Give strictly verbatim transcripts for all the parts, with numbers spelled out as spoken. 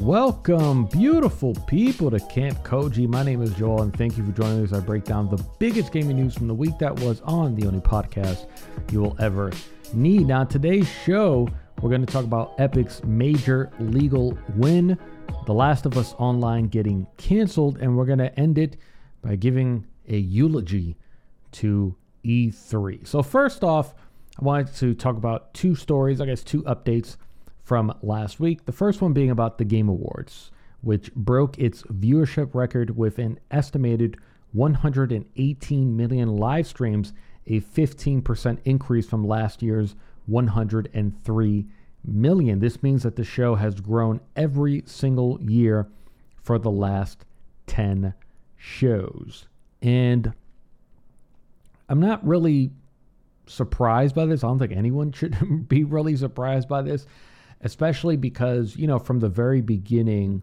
Welcome, beautiful people, to Camp Koji. My name is Joel, and thank you for joining us as I break down the biggest gaming news from the week that was on the only podcast you will ever need. Now, today's show, we're going to talk about Epic's major legal win, The Last of Us Online getting canceled, and we're going to end it by giving a eulogy to E three. So first off, I wanted to talk about two stories, I guess two updates from last week. The first one being about the Game Awards, which broke its viewership record with an estimated one hundred eighteen million live streams, a fifteen percent increase from last year's one hundred three million. This means that the show has grown every single year for the last ten shows. And I'm not really surprised by this. I don't think anyone should be really surprised by this. Especially because, you know, from the very beginning,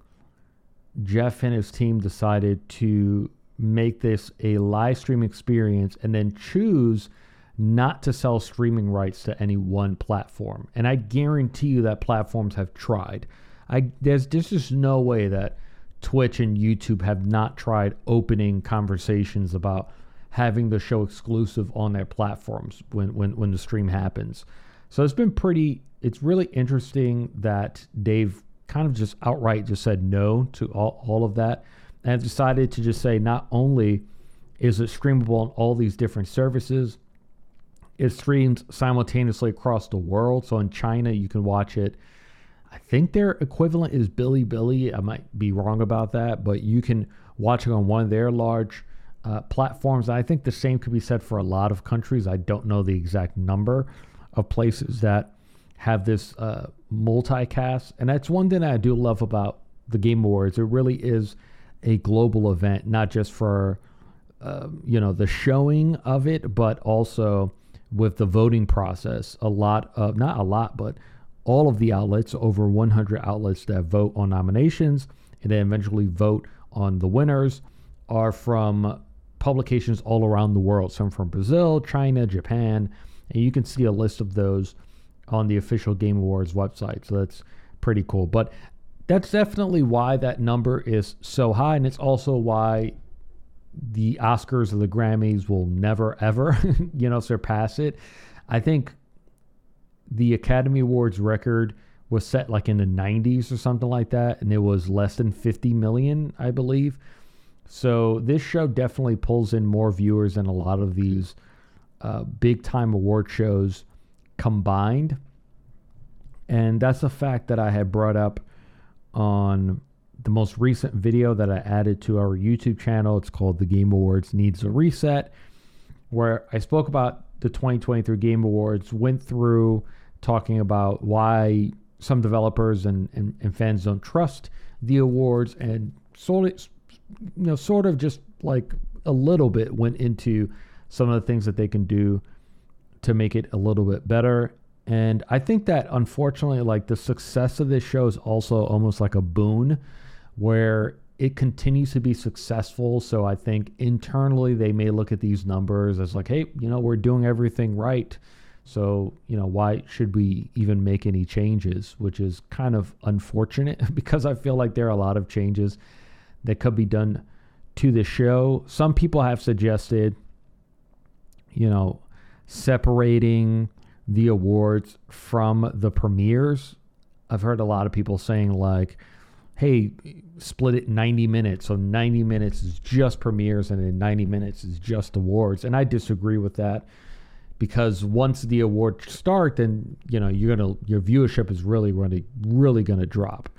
Jeff and his team decided to make this a live stream experience and then choose not to sell streaming rights to any one platform. And I guarantee you that platforms have tried. I there's, there's just no way that Twitch and YouTube have not tried opening conversations about having the show exclusive on their platforms when, when, when the stream happens. So it's been pretty, it's really interesting that they've kind of just outright just said no to all, all of that and have decided to just say not only is it streamable on all these different services, it streams simultaneously across the world. So in China, you can watch it. I think their equivalent is Bilibili. I might be wrong about that, but you can watch it on one of their large uh, platforms. I think the same could be said for a lot of countries. I don't know the exact number of places that have this uh, multicast. And that's one thing I do love about the Game Awards. It really is a global event, not just for, uh, you know, the showing of it, but also with the voting process. A lot of, not a lot, but all of the outlets, over one hundred outlets that vote on nominations and then eventually vote on the winners, are from publications all around the world. Some from Brazil, China, Japan, and you can see a list of those on the official Game Awards website. So that's pretty cool. But that's definitely why that number is so high. And it's also why the Oscars or the Grammys will never, ever, you know, surpass it. I think the Academy Awards record was set like in the nineties or something like that. And it was less than fifty million, I believe. So this show definitely pulls in more viewers than a lot of these uh, big time award shows combined. And that's a fact that I had brought up on the most recent video that I added to our YouTube channel. It's called The Game Awards Needs a Reset, where I spoke about the twenty twenty-three Game Awards, went through talking about why some developers and, and, and fans don't trust the awards, and sort of, you know, sort of just like a little bit went into some of the things that they can do to make it a little bit better. And I think that unfortunately, like, the success of this show is also almost like a boon where it continues to be successful. So I think internally they may look at these numbers as like, hey, you know, we're doing everything right. So, you know, why should we even make any changes? Which is kind of unfortunate because I feel like there are a lot of changes that could be done to the show. Some people have suggested, you know, separating the awards from the premieres. I've heard a lot of people saying like, hey, split it ninety minutes. So ninety minutes is just premieres and then ninety minutes is just awards. And I disagree with that because once the awards start, then, you know, you're going to, your viewership is really, really, really going to drop.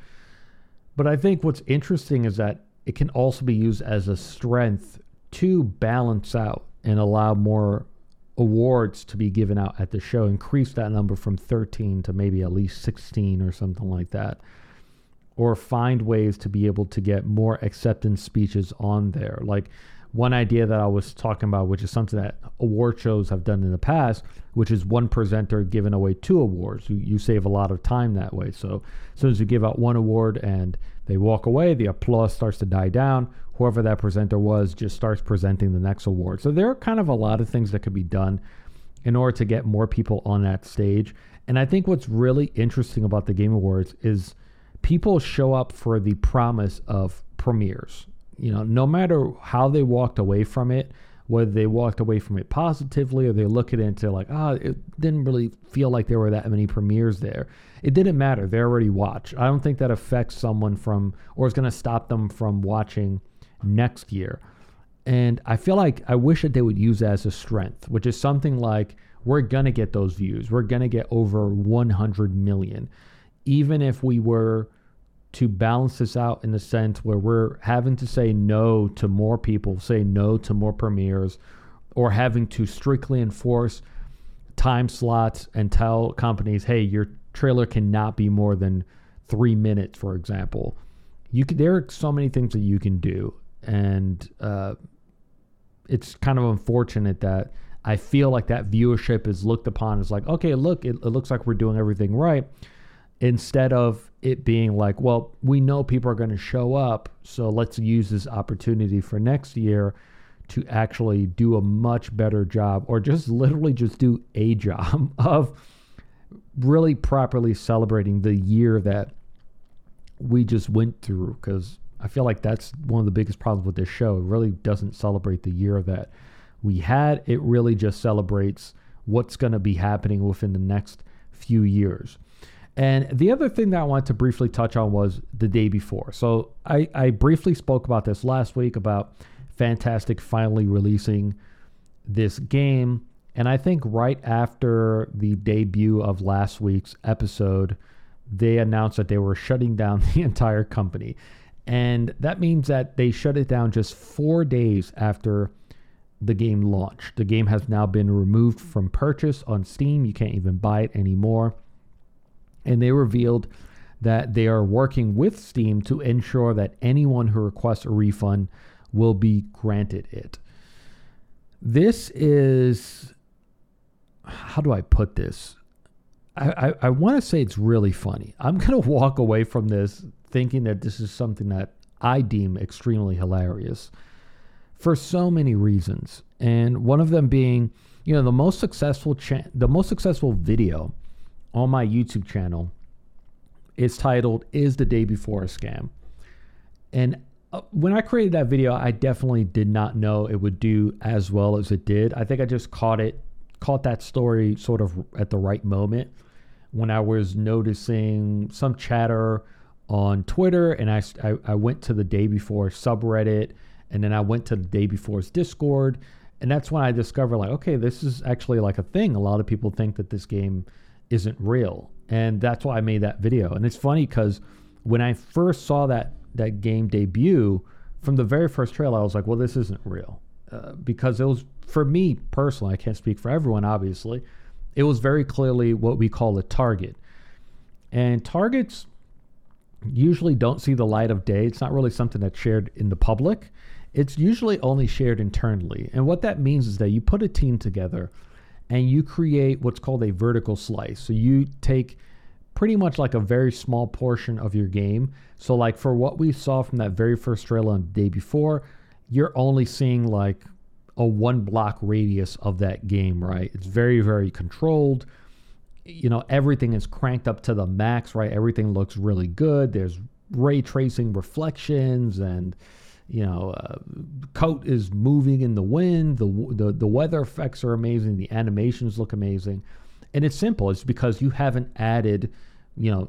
But I think what's interesting is that it can also be used as a strength to balance out and allow more awards to be given out at the show, increase that number from thirteen to maybe at least sixteen or something like that, or find ways to be able to get more acceptance speeches on there. Like one idea that I was talking about, which is something that award shows have done in the past, which is one presenter giving away two awards. You, you save a lot of time that way. So as soon as you give out one award and they walk away, the applause starts to die down. Whoever that presenter was just starts presenting the next award. So there are kind of a lot of things that could be done in order to get more people on that stage. And I think what's really interesting about the Game Awards is people show up for the promise of premieres. You know, no matter how they walked away from it, whether they walked away from it positively or they look at it and say like, ah, oh, it didn't really feel like there were that many premieres there. It didn't matter. They already watched. I don't think that affects someone from, or is going to stop them from watching next year. And I feel like I wish that they would use that as a strength, which is something like, we're going to get those views. We're going to get over one hundred million. Even if we were to balance this out in the sense where we're having to say no to more people, say no to more premieres, or having to strictly enforce time slots and tell companies, hey, your trailer cannot be more than three minutes, for example. You could, there are so many things that you can do. And uh, it's kind of unfortunate that I feel like that viewership is looked upon as like, okay, look, it, it looks like we're doing everything right, instead of it being like, well, we know people are going to show up, so let's use this opportunity for next year to actually do a much better job, or just literally just do a job of really properly celebrating the year that we just went through. Because I feel like that's one of the biggest problems with this show. It really doesn't celebrate the year that we had. It really just celebrates what's going to be happening within the next few years. And the other thing that I wanted to briefly touch on was The Day Before. So I, I briefly spoke about this last week about Fntastic finally releasing this game. And I think right after the debut of last week's episode, they announced that they were shutting down the entire company. And that means that they shut it down just four days after the game launched. The game has now been removed from purchase on Steam. You can't even buy it anymore. And they revealed that they are working with Steam to ensure that anyone who requests a refund will be granted it. This is, how do I put this? I, I, I want to say it's really funny. I'm going to walk away from this thinking that this is something that I deem extremely hilarious for so many reasons. And one of them being, you know, the most successful cha- the most successful video on my YouTube channel is titled, Is the Day Before a Scam? And uh, when I created that video, I definitely did not know it would do as well as it did. I think I just caught it, caught that story sort of at the right moment when I was noticing some chatter on Twitter, and I, I, I went to the Day Before subreddit, and then I went to the Day Before's Discord, and that's when I discovered, like, okay, this is actually like a thing. A lot of people think that this game isn't real, and that's why I made that video. And it's funny because when I first saw that that game debut, from the very first trailer, I was like, well, this isn't real, uh, because it was, for me personally, I can't speak for everyone, obviously, it was very clearly what we call a target. And targets usually don't see the light of day. It's not really something that's shared in the public. It's usually only shared internally. And what that means is that you put a team together and you create what's called a vertical slice. So you take pretty much like a very small portion of your game. So like for what we saw from that very first trailer on The Day Before, you're only seeing like a one block radius of that game, right? It's very, very controlled. You know, everything is cranked up to the max, right? Everything looks really good. There's ray tracing reflections, and you know, uh, coat is moving in the wind. The, the the weather effects are amazing. The animations look amazing, and it's simple. It's because you haven't added, you know,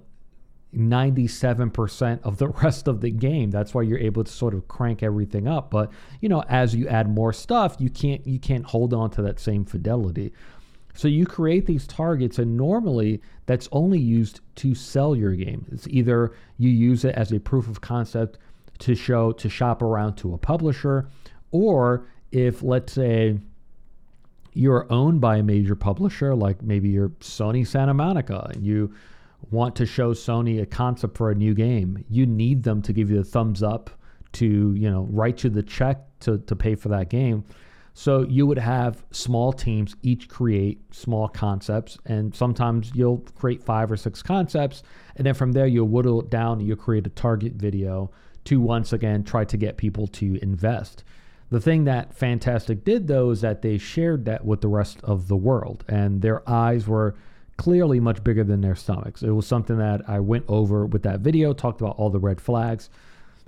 ninety-seven percent of the rest of the game. That's why you're able to sort of crank everything up. But you know, as you add more stuff, you can't you can't hold on to that same fidelity. So you create these targets, and normally that's only used to sell your game. It's either you use it as a proof of concept to show, to shop around to a publisher, or if, let's say, you're owned by a major publisher, like maybe you're Sony Santa Monica, and you want to show Sony a concept for a new game, you need them to give you the thumbs up to, you know, write you the check to, to pay for that game. So you would have small teams each create small concepts, and sometimes you'll create five or six concepts, and then from there you'll whittle it down and you'll create a target video to once again try to get people to invest. The thing that Fntastic did though is that they shared that with the rest of the world, and their eyes were clearly much bigger than their stomachs. It was something that I went over with that video, talked about all the red flags.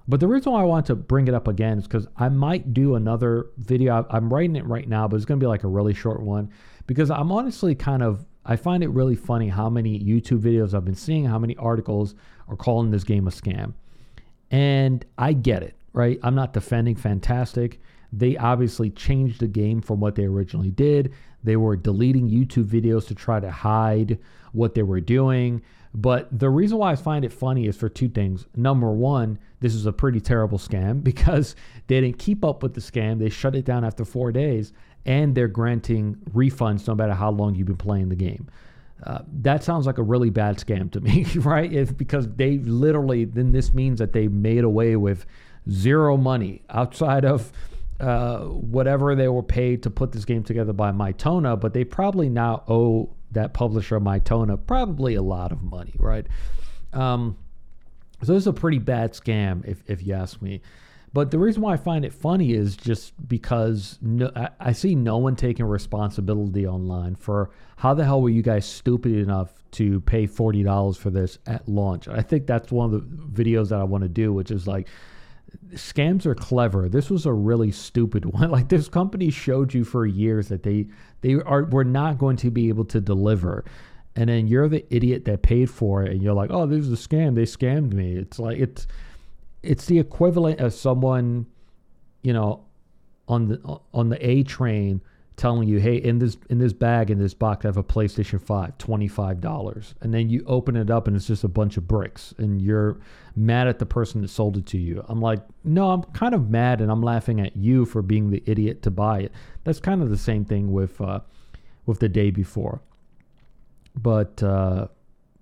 But the reason why I want to bring it up again is because I might do another video. I'm writing it right now, but it's going to be like a really short one, because I'm honestly kind of, I find it really funny how many YouTube videos I've been seeing, how many articles are calling this game a scam. And I get it, right? I'm not defending Fntastic. They obviously changed the game from what they originally did. They were deleting YouTube videos to try to hide what they were doing. But the reason why I find it funny is for two things. Number one, this is a pretty terrible scam because they didn't keep up with the scam. They shut it down after four days, and they're granting refunds no matter how long you've been playing the game. Uh, that sounds like a really bad scam to me, right? It's because they literally, then this means that they made away with zero money outside of Uh, whatever they were paid to put this game together by Mytona, but they probably now owe that publisher Mytona probably a lot of money, right? Um, so this is a pretty bad scam, if if you ask me. But the reason why I find it funny is just because no, I, I see no one taking responsibility online for how the hell were you guys stupid enough to pay forty dollars for this at launch. I think that's one of the videos that I want to do, which is like, scams are clever. This was a really stupid one. Like, this company showed you for years that they they are were not going to be able to deliver, and then you're the idiot that paid for it, and you're like, oh, this is a scam, they scammed me. It's like, it's it's the equivalent of someone, you know, on the on the A train telling you, hey, in this in this bag, in this box, I have a PlayStation five, twenty-five dollars. And then you open it up and it's just a bunch of bricks, and you're mad at the person that sold it to you. I'm like, no, I'm kind of mad, and I'm laughing at you for being the idiot to buy it. That's kind of the same thing with uh, with The Day Before. But uh,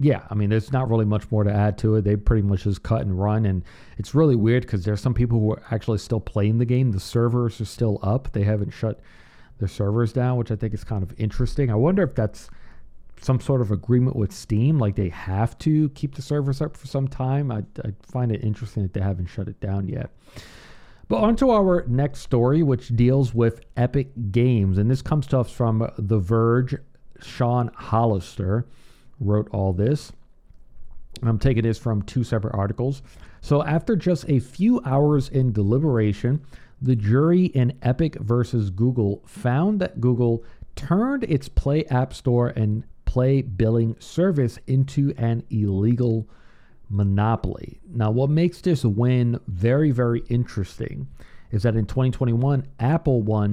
yeah, I mean, there's not really much more to add to it. They pretty much just cut and run, and it's really weird because there's some people who are actually still playing the game. The servers are still up. They haven't shut their servers down, which I think is kind of interesting. I wonder if that's some sort of agreement with Steam, like they have to keep the servers up for some time. I, I find it interesting that they haven't shut it down yet. But on to our next story, which deals with Epic Games. And this comes to us from The Verge. Sean Hollister wrote all this. I'm taking this from two separate articles. So after just a few hours in deliberation, the jury in Epic versus Google found that Google turned its Play App Store and Play billing service into an illegal monopoly. Now, what makes this win very, very interesting is that in twenty twenty-one, Apple won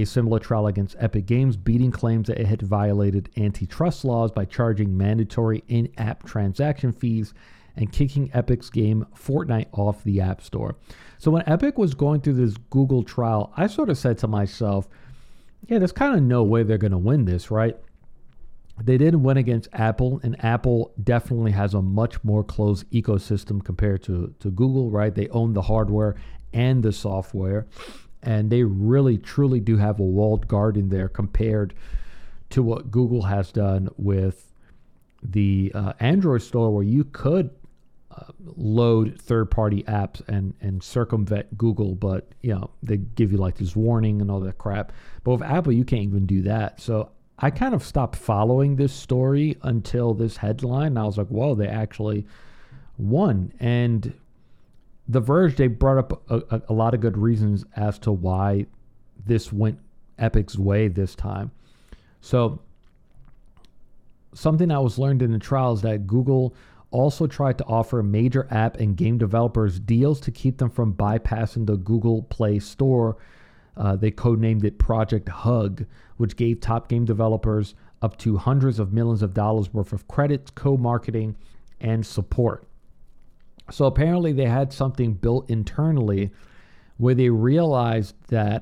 a similar trial against Epic Games, beating claims that it had violated antitrust laws by charging mandatory in-app transaction fees and kicking Epic's game Fortnite off the App Store. So when Epic was going through this Google trial, I sort of said to myself, yeah, there's kind of no way they're going to win this, right? They didn't win against Apple, and Apple definitely has a much more closed ecosystem compared to, to Google, right? They own the hardware and the software, and they really, truly do have a walled garden there compared to what Google has done with the uh, Android store, where you could Uh, load third-party apps and and circumvent Google, but you know they give you like this warning and all that crap. But with Apple, you can't even do that. So I kind of stopped following this story until this headline, and I was like, whoa, they actually won. And The Verge, they brought up a, a, a lot of good reasons as to why this went Epic's way this time. So something that was learned in the trial is that Google also tried to offer major app and game developers deals to keep them from bypassing the Google Play Store. Uh, they codenamed it Project Hug, which gave top game developers up to hundreds of millions of dollars worth of credits, co-marketing, and support. So apparently they had something built internally where they realized that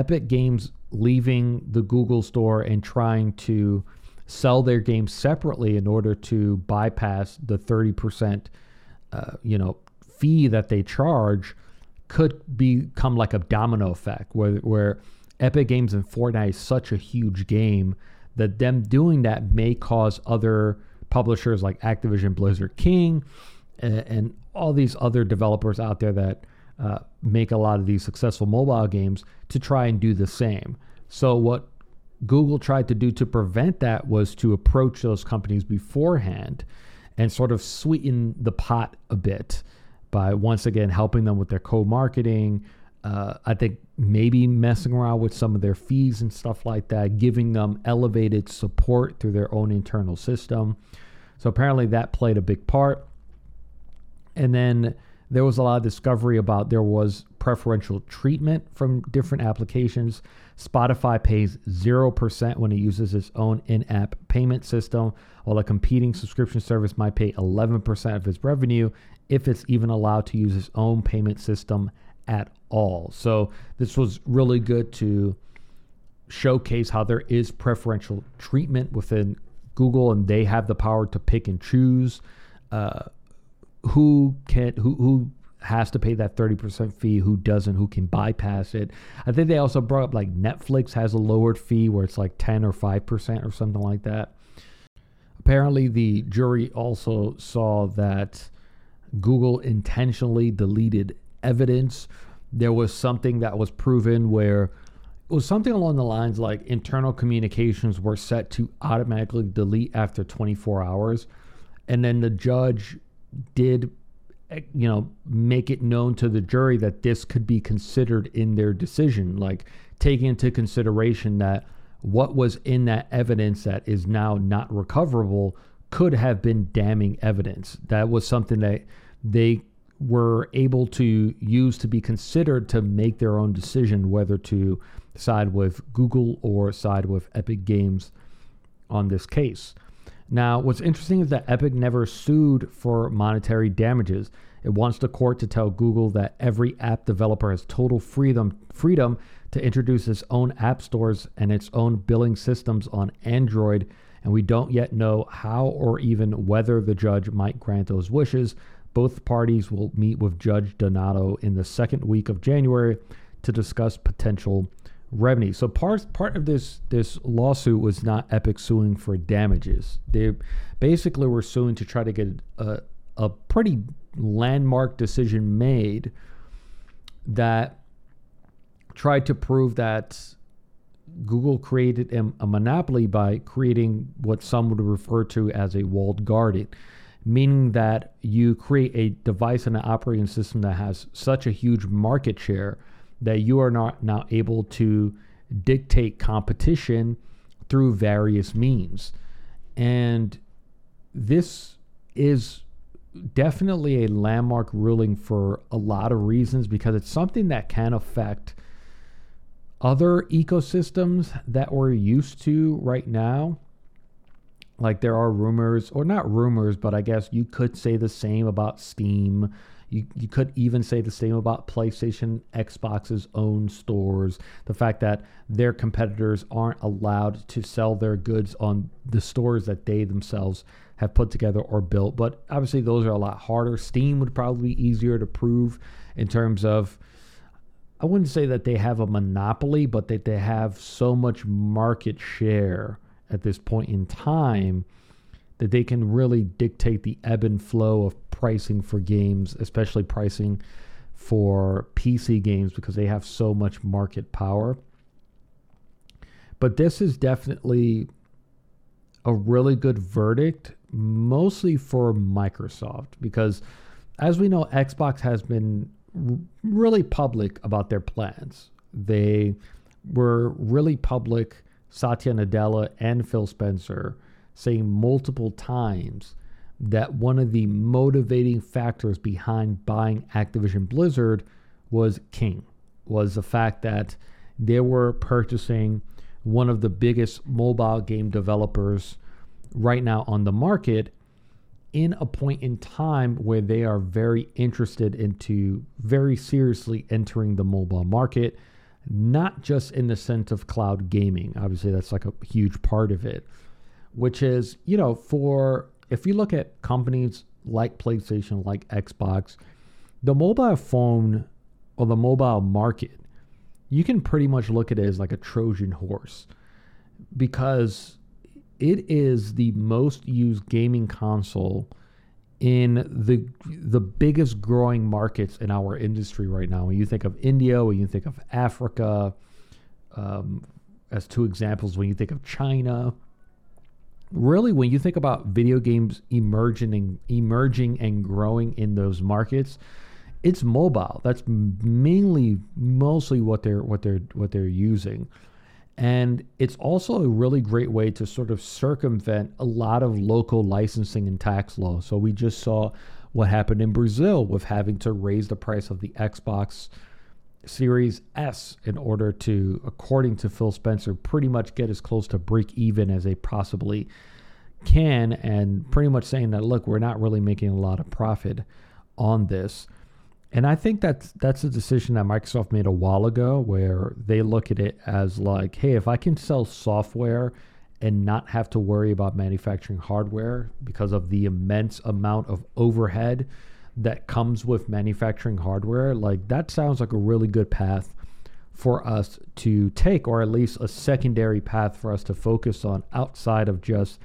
Epic Games leaving the Google Store and trying to sell their games separately in order to bypass the thirty percent uh, you know, fee that they charge could become like a domino effect where, where Epic Games and Fortnite is such a huge game that them doing that may cause other publishers like Activision, Blizzard King, and, and all these other developers out there that uh, make a lot of these successful mobile games to try and do the same. So what Google tried to do to prevent that was to approach those companies beforehand and sort of sweeten the pot a bit by, once again, helping them with their co-marketing. Uh, I think maybe messing around with some of their fees and stuff like that, giving them elevated support through their own internal system. So apparently that played a big part. And then there was a lot of discovery about there was preferential treatment from different applications. Spotify pays zero percent when it uses its own in-app payment system, while a competing subscription service might pay eleven percent of its revenue if it's even allowed to use its own payment system at all. So this was really good to showcase how there is preferential treatment within Google, and they have the power to pick and choose uh, who can who who has to pay that thirty percent fee, who doesn't, who can bypass it. I think they also brought up like Netflix has a lowered fee where it's like ten or five percent or something like that. Apparently the jury also saw that Google intentionally deleted evidence. There was something that was proven where it was something along the lines like internal communications were set to automatically delete after twenty-four hours. And then the judge did, you know, make it known to the jury that this could be considered in their decision, like taking into consideration that what was in that evidence that is now not recoverable could have been damning evidence. That was something that they were able to use to be considered to make their own decision whether to side with Google or side with Epic Games on this case. Now, what's interesting is that Epic never sued for monetary damages. It wants the court to tell Google that every app developer has total freedom freedom to introduce its own app stores and its own billing systems on Android, and we don't yet know how or even whether the judge might grant those wishes. Both parties will meet with Judge Donato in the second week of January to discuss potential revenue. So part part of this this lawsuit was not Epic suing for damages. They basically were suing to try to get a, a pretty landmark decision made that tried to prove that Google created a, a monopoly by creating what some would refer to as a walled garden, meaning that you create a device and an operating system that has such a huge market share that you are not now able to dictate competition through various means. And this is definitely a landmark ruling for a lot of reasons, because it's something that can affect other ecosystems that we're used to right now. Like there are rumors, or not rumors, but I guess you could say the same about Steam. You you could even say the same about PlayStation, Xbox's own stores. The fact that their competitors aren't allowed to sell their goods on the stores that they themselves have put together or built. But obviously those are a lot harder. Steam would probably be easier to prove in terms of, I wouldn't say that they have a monopoly, but that they have so much market share at this point in time that they can really dictate the ebb and flow of pricing for games, especially pricing for P C games, because they have so much market power. But this is definitely a really good verdict, mostly for Microsoft, because as we know, Xbox has been really public about their plans. They were really public, Satya Nadella and Phil Spencer, saying multiple times that one of the motivating factors behind buying Activision Blizzard was King, was the fact that they were purchasing one of the biggest mobile game developers right now on the market in a point in time where they are very interested into very seriously entering the mobile market, not just in the sense of cloud gaming. Obviously, that's like a huge part of it, which is, you know, for if you look at companies like PlayStation, like Xbox, the mobile phone or the mobile market, you can pretty much look at it as like a Trojan horse, because it is the most used gaming console in the the biggest growing markets in our industry right now. When you think of India, when you think of Africa, um, as two examples when you think of China. Really, when you think about video games emerging, emerging and growing in those markets, it's mobile. That's mainly, mostly what they're what they're what they're using, and it's also a really great way to sort of circumvent a lot of local licensing and tax law. So we just saw what happened in Brazil with having to raise the price of the Xbox Series S in order to, according to Phil Spencer, pretty much get as close to break even as they possibly can, and pretty much saying that, look, we're not really making a lot of profit on this. And I think that's that's a decision that Microsoft made a while ago, where they look at it as like, hey, if I can sell software and not have to worry about manufacturing hardware because of the immense amount of overhead that comes with manufacturing hardware, like that sounds like a really good path for us to take, or at least a secondary path for us to focus on outside of just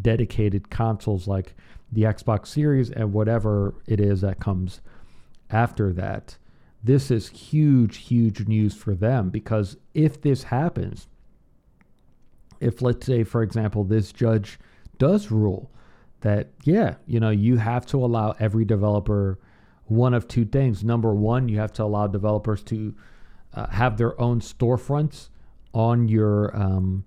dedicated consoles like the Xbox Series and whatever it is that comes after that. This is huge, huge news for them, because if this happens, if let's say, for example, this judge does rule that, yeah, you know, you have to allow every developer one of two things. Number one, you have to allow developers to uh, have their own storefronts on your um,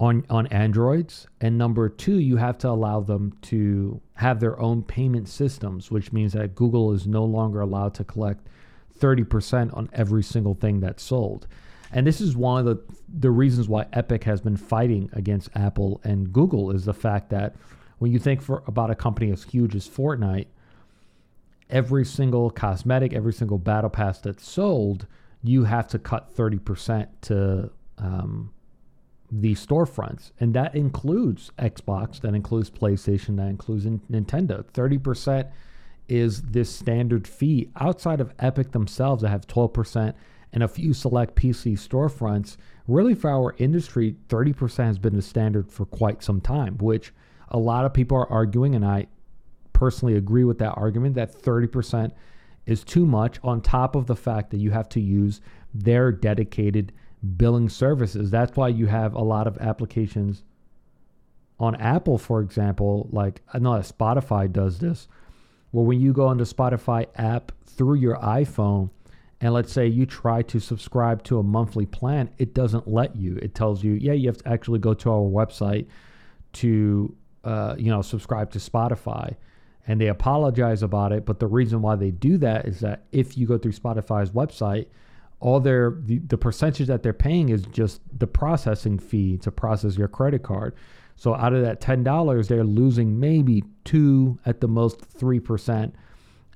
on on Androids, and number two, you have to allow them to have their own payment systems, which means that Google is no longer allowed to collect thirty percent on every single thing that's sold. And this is one of the the reasons why Epic has been fighting against Apple and Google, is the fact that when you think for about a company as huge as Fortnite, every single cosmetic, every single battle pass that's sold, you have to cut thirty percent to um, the storefronts. And that includes Xbox, that includes PlayStation, that includes in- Nintendo. thirty percent is this standard fee. Outside of Epic themselves, that have twelve percent and a few select P C storefronts, really for our industry, thirty percent has been the standard for quite some time, which a lot of people are arguing, and I personally agree with that argument, that thirty percent is too much, on top of the fact that you have to use their dedicated billing services. That's why you have a lot of applications on Apple, for example, like I know that Spotify does this, where when you go on the Spotify app through your iPhone, and let's say you try to subscribe to a monthly plan, it doesn't let you. It tells you, yeah, you have to actually go to our website to Uh, you know, subscribe to Spotify, and they apologize about it. But the reason why they do that is that if you go through Spotify's website, all their the, the percentage that they're paying is just the processing fee to process your credit card. So out of that ten dollars, they're losing maybe two, at the most three percent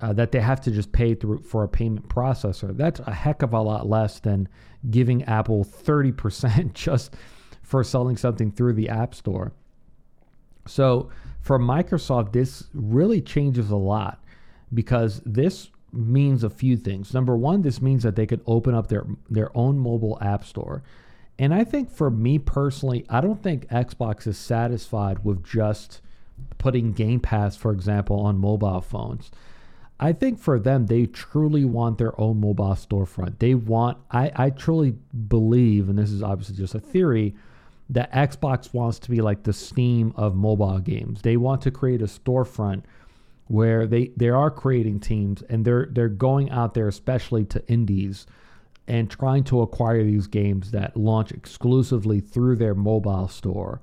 uh, that they have to just pay through for a payment processor. That's a heck of a lot less than giving Apple thirty percent just for selling something through the App Store. So for Microsoft, this really changes a lot, because this means a few things. Number one, this means that they could open up their, their own mobile app store. And I think for me personally, I don't think Xbox is satisfied with just putting Game Pass, for example, on mobile phones. I think for them, they truly want their own mobile storefront. They want, I, I truly believe, and this is obviously just a theory, that Xbox wants to be like the Steam of mobile games. They want to create a storefront where they, they are creating teams, and they're they're going out there, especially to indies, and trying to acquire these games that launch exclusively through their mobile store,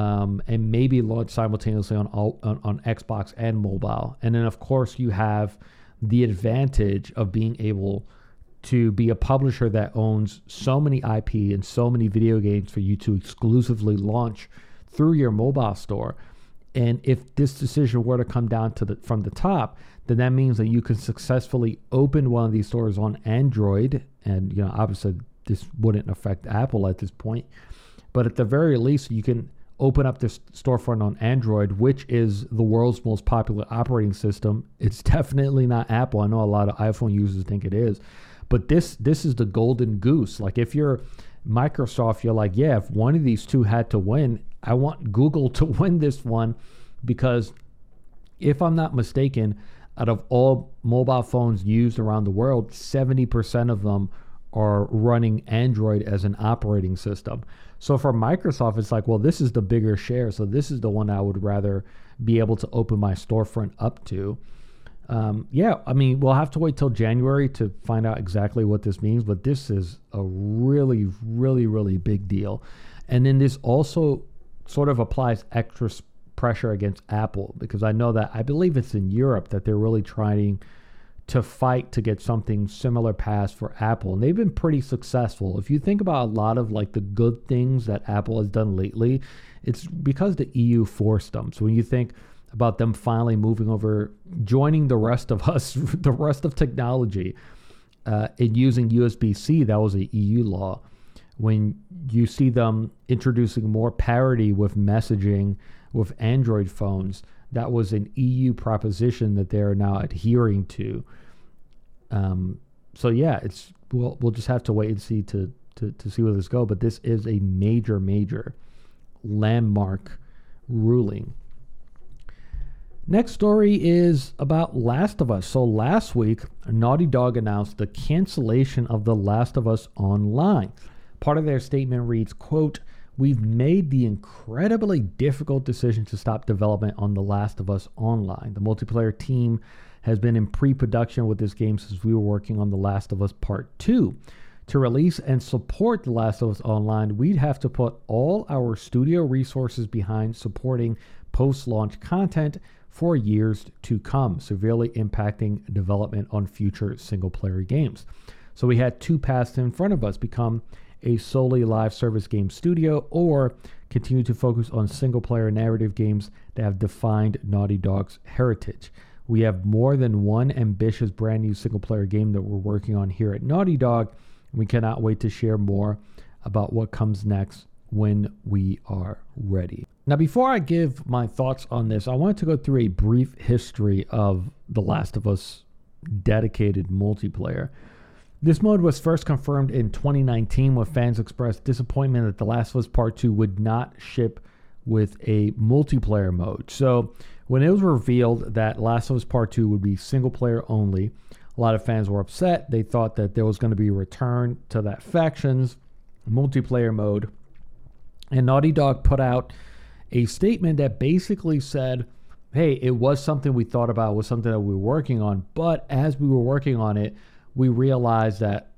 um, and maybe launch simultaneously on, all, on on Xbox and mobile. And then, of course, you have the advantage of being able to be a publisher that owns so many I P and so many video games for you to exclusively launch through your mobile store. And if this decision were to come down to the, from the top, then that means that you can successfully open one of these stores on Android. And, you know, obviously this wouldn't affect Apple at this point, but at the very least, you can open up this storefront on Android, which is the world's most popular operating system. It's definitely not Apple. I know a lot of iPhone users think it is. But this this is the golden goose. Like, if you're Microsoft, you're like, yeah, if one of these two had to win, I want Google to win this one, because if I'm not mistaken, out of all mobile phones used around the world, seventy percent of them are running Android as an operating system. So for Microsoft, it's like, well, this is the bigger share. So this is the one I would rather be able to open my storefront up to. Um, yeah, I mean, we'll have to wait till January to find out exactly what this means, but this is a really, really, really big deal. And then this also sort of applies extra pressure against Apple, because I know that, I believe it's in Europe that they're really trying to fight to get something similar passed for Apple. And they've been pretty successful. If you think about a lot of like the good things that Apple has done lately, it's because the E U forced them. So when you think about them finally moving over, joining the rest of us, the rest of technology, uh, and using U S B C, that was an E U law. When you see them introducing more parity with messaging with Android phones, that was an E U proposition that they're now adhering to. Um, so yeah, it's we'll, we'll just have to wait and see to, to, to see where this goes. But this is a major, major landmark ruling. Next story is about Last of Us. So last week, Naughty Dog announced the cancellation of The Last of Us Online. Part of their statement reads, quote, "We've made the incredibly difficult decision to stop development on The Last of Us Online. The multiplayer team has been in pre-production with this game since we were working on The Last of Us Part Two. To release and support The Last of Us Online, we'd have to put all our studio resources behind supporting post-launch content for years to come, severely impacting development on future single-player games. So we had two paths in front of us, become a solely live service game studio or continue to focus on single-player narrative games that have defined Naughty Dog's heritage. We have more than one ambitious brand new single-player game that we're working on here at Naughty Dog. We cannot wait to share more about what comes next when we are ready." Now, before I give my thoughts on this, I wanted to go through a brief history of The Last of Us dedicated multiplayer. This mode was first confirmed in twenty nineteen when fans expressed disappointment that The Last of Us Part Two would not ship with a multiplayer mode. So when it was revealed that Last of Us Part Two would be single player only, a lot of fans were upset. They thought that there was going to be a return to that factions multiplayer mode. And Naughty Dog put out a statement that basically said, hey, it was something we thought about, it was something that we were working on. But as we were working on it, we realized that,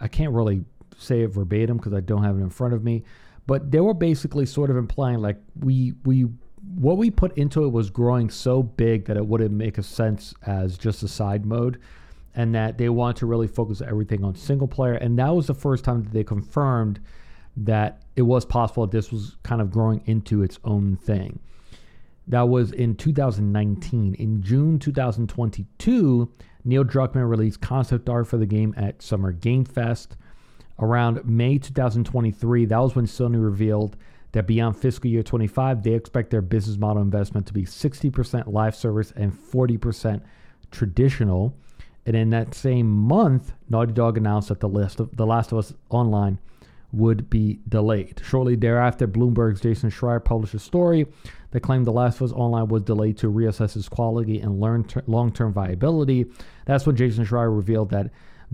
I can't really say it verbatim because I don't have it in front of me, but they were basically sort of implying like we we what we put into it was growing so big that it wouldn't make a sense as just a side mode, and that they wanted to really focus everything on single player. And that was the first time that they confirmed that it was possible that this was kind of growing into its own thing. That was in two thousand nineteen. In June two thousand twenty-two, Neil Druckmann released concept art for the game at Summer Game Fest. Around May two thousand twenty-three, that was when Sony revealed that beyond fiscal year twenty-five, they expect their business model investment to be sixty percent live service and forty percent traditional. And in that same month, Naughty Dog announced that the list of The Last of Us Online would be delayed. Shortly thereafter, Bloomberg's Jason Schreier published a story that claimed The Last of Us Online was delayed to reassess its quality and learn long-term viability. That's when Jason Schreier revealed that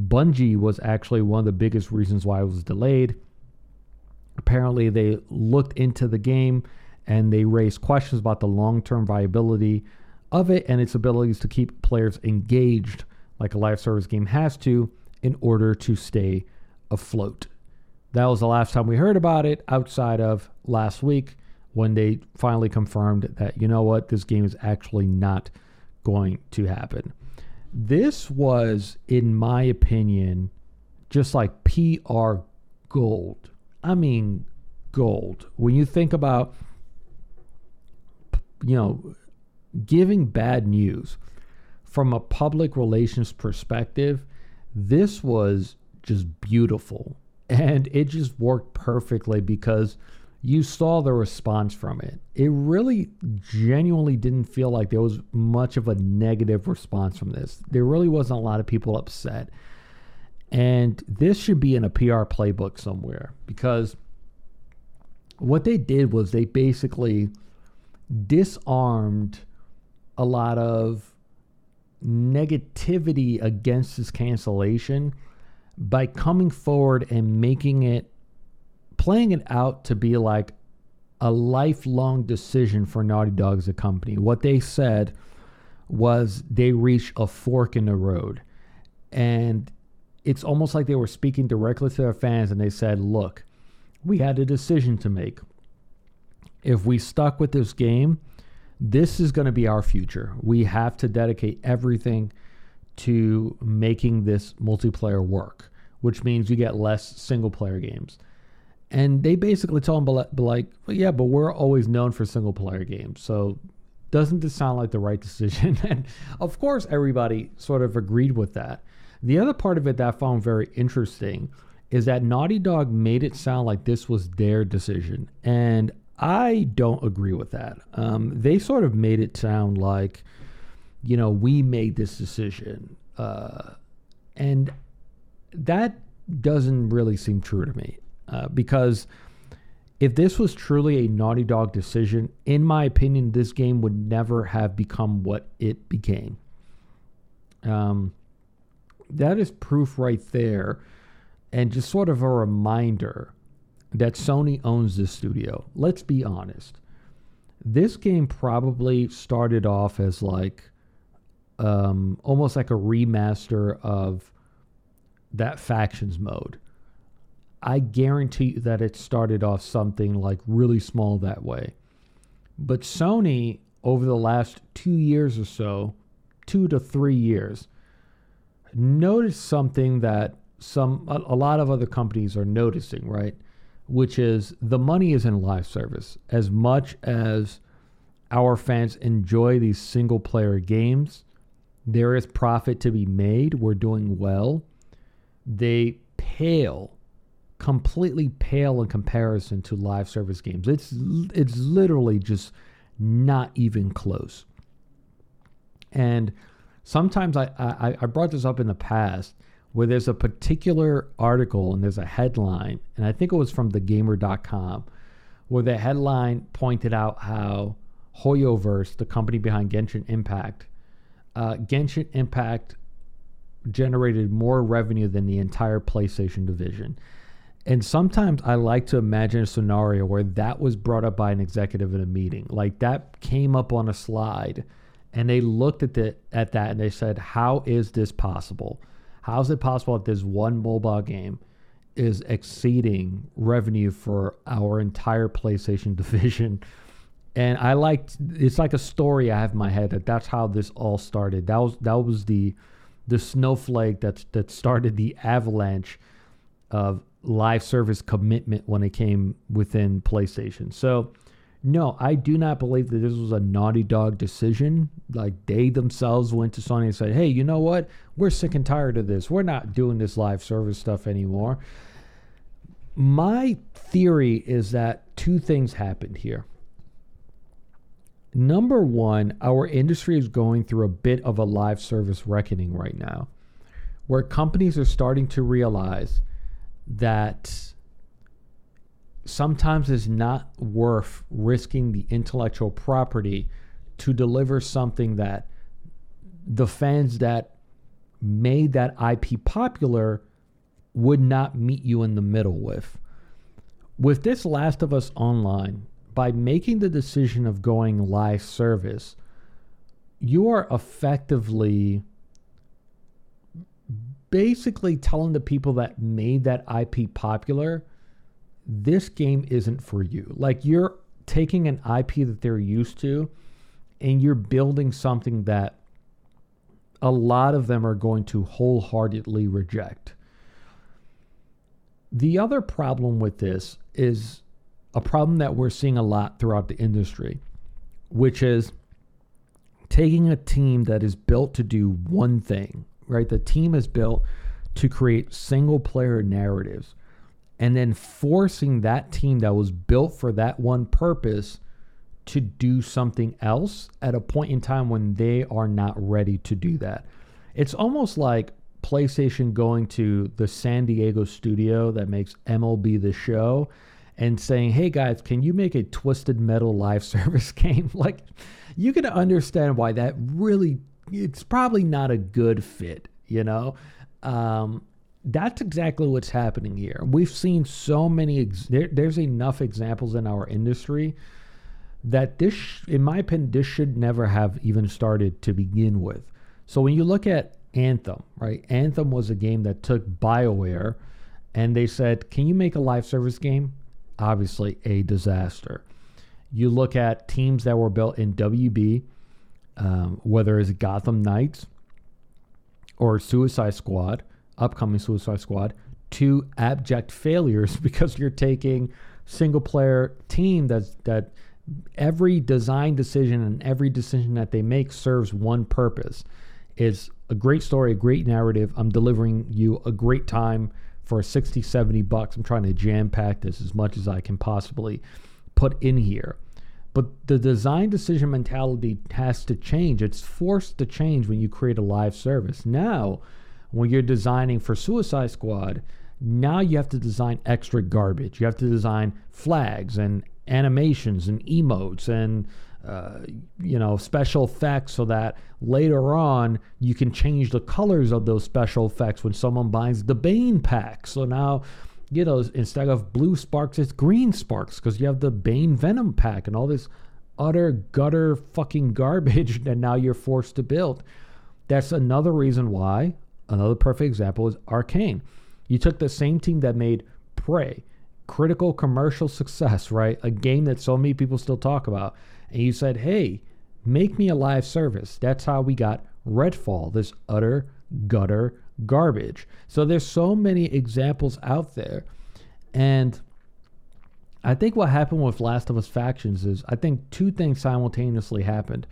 Bungie was actually one of the biggest reasons why it was delayed. Apparently, they looked into the game and they raised questions about the long-term viability of it and its abilities to keep players engaged like a live service game has to in order to stay afloat. That was the last time we heard about it outside of last week when they finally confirmed that, you know what, this game is actually not going to happen. This was, in my opinion, just like P R gold. I mean, gold. When you think about, you know, giving bad news from a public relations perspective, this was just beautiful. And it just worked perfectly because you saw the response from it. It really genuinely didn't feel like there was much of a negative response from this. There really wasn't a lot of people upset. And this should be in a P R playbook somewhere, because what they did was they basically disarmed a lot of negativity against this cancellation by coming forward and making it, playing it out to be like a lifelong decision for Naughty Dog as a company. What they said was they reached a fork in the road. And it's almost like they were speaking directly to their fans, and they said, look, we had a decision to make. If we stuck with this game, this is going to be our future. We have to dedicate everything to making this multiplayer work, which means you get less single-player games. And they basically told him, like, well, yeah, but we're always known for single-player games, so doesn't this sound like the right decision? And, of course, everybody sort of agreed with that. The other part of it that I found very interesting is that Naughty Dog made it sound like this was their decision, and I don't agree with that. Um, they sort of made it sound like, you know, we made this decision, uh, and that doesn't really seem true to me, uh, because if this was truly a Naughty Dog decision, in my opinion, this game would never have become what it became. Um, that is proof right there, and just sort of a reminder that Sony owns this studio. Let's be honest. This game probably started off as like um, almost like a remaster of that factions mode. I guarantee you that it started off something like really small that way. But Sony, over the last two years or so, two to three years, noticed something that some a, a lot of other companies are noticing, right? Which is the money is in live service. As much as our fans enjoy these single-player games, there is profit to be made. We're doing well. They pale. completely pale in comparison to live service games. It's it's literally just not even close. And sometimes I, I, I brought this up in the past where there's a particular article and there's a headline, and I think it was from the gamer dot com, where the headline pointed out how HoYoverse, the company behind Genshin Impact, uh, Genshin Impact generated more revenue than the entire PlayStation division. And sometimes I like to imagine a scenario where that was brought up by an executive in a meeting. Like that came up on a slide and they looked at the, at that and they said, how is this possible? How is it possible that this one mobile game is exceeding revenue for our entire PlayStation division? And I liked, it's like a story I have in my head that that's how this all started. That was, that was the, the snowflake that's, that started the avalanche of live service commitment when it came within PlayStation. So no, I do not believe that this was a Naughty Dog decision. Like they themselves went to Sony and said, hey, you know what? We're sick and tired of this. We're not doing this live service stuff anymore. My theory is that two things happened here. Number one, our industry is going through a bit of a live service reckoning right now, where companies are starting to realize that sometimes it's not worth risking the intellectual property to deliver something that the fans that made that I P popular would not meet you in the middle with. With this Last of Us Online, by making the decision of going live service, you are effectively basically telling the people that made that I P popular, this game isn't for you. Like you're taking an I P that they're used to and you're building something that a lot of them are going to wholeheartedly reject. The other problem with this is a problem that we're seeing a lot throughout the industry, which is taking a team that is built to do one thing, right? The team is built to create single player narratives and then forcing that team that was built for that one purpose to do something else at a point in time when they are not ready to do that. It's almost like PlayStation going to the San Diego studio that makes M L B The Show and saying, hey guys, can you make a Twisted Metal live service game? Like you can understand why that really it's probably not a good fit, you know? Um, that's exactly what's happening here. We've seen so many, ex- there, there's enough examples in our industry that this, sh- in my opinion, this should never have even started to begin with. So when you look at Anthem, right? Anthem was a game that took BioWare and they said, can you make a live service game? Obviously a disaster. You look at teams that were built in W B, um, whether it's Gotham Knights or Suicide Squad, upcoming Suicide Squad, two abject failures because you're taking single player team that's, that every design decision and every decision that they make serves one purpose. It's a great story, a great narrative. I'm delivering you a great time for sixty, seventy bucks. I'm trying to jam pack this as much as I can possibly put in here. But the design decision mentality has to change. It's forced to change when you create a live service. Now, when you're designing for Suicide Squad, now you have to design extra garbage. You have to design flags and animations and emotes and Uh, you know, special effects so that later on you can change the colors of those special effects when someone buys the Bane pack. So now, you know, instead of blue sparks, it's green sparks because you have the Bane Venom pack and all this utter gutter fucking garbage that now you're forced to build. That's another reason why, another perfect example is Arcane. You took the same team that made Prey, critical commercial success, right? A game that so many people still talk about. And you said, hey, make me a live service. That's how we got Redfall, this utter gutter garbage. So there's so many examples out there. And I think what happened with Last of Us Factions is I think two things simultaneously happened.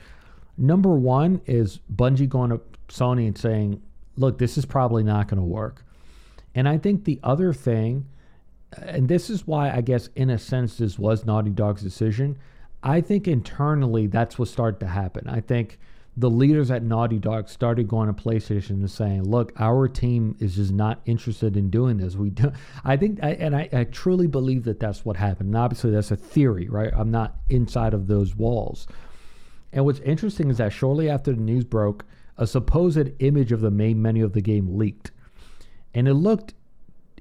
Number one is Bungie going to Sony and saying, look, this is probably not going to work. And I think the other thing, and this is why I guess in a sense this was Naughty Dog's decision, I think internally that's what started to happen. I think the leaders at Naughty Dog started going to PlayStation and saying, look, our team is just not interested in doing this. We do. I think, I, and I, I truly believe that that's what happened. And obviously that's a theory, right? I'm not inside of those walls. And what's interesting is that shortly after the news broke, a supposed image of the main menu of the game leaked. And it looked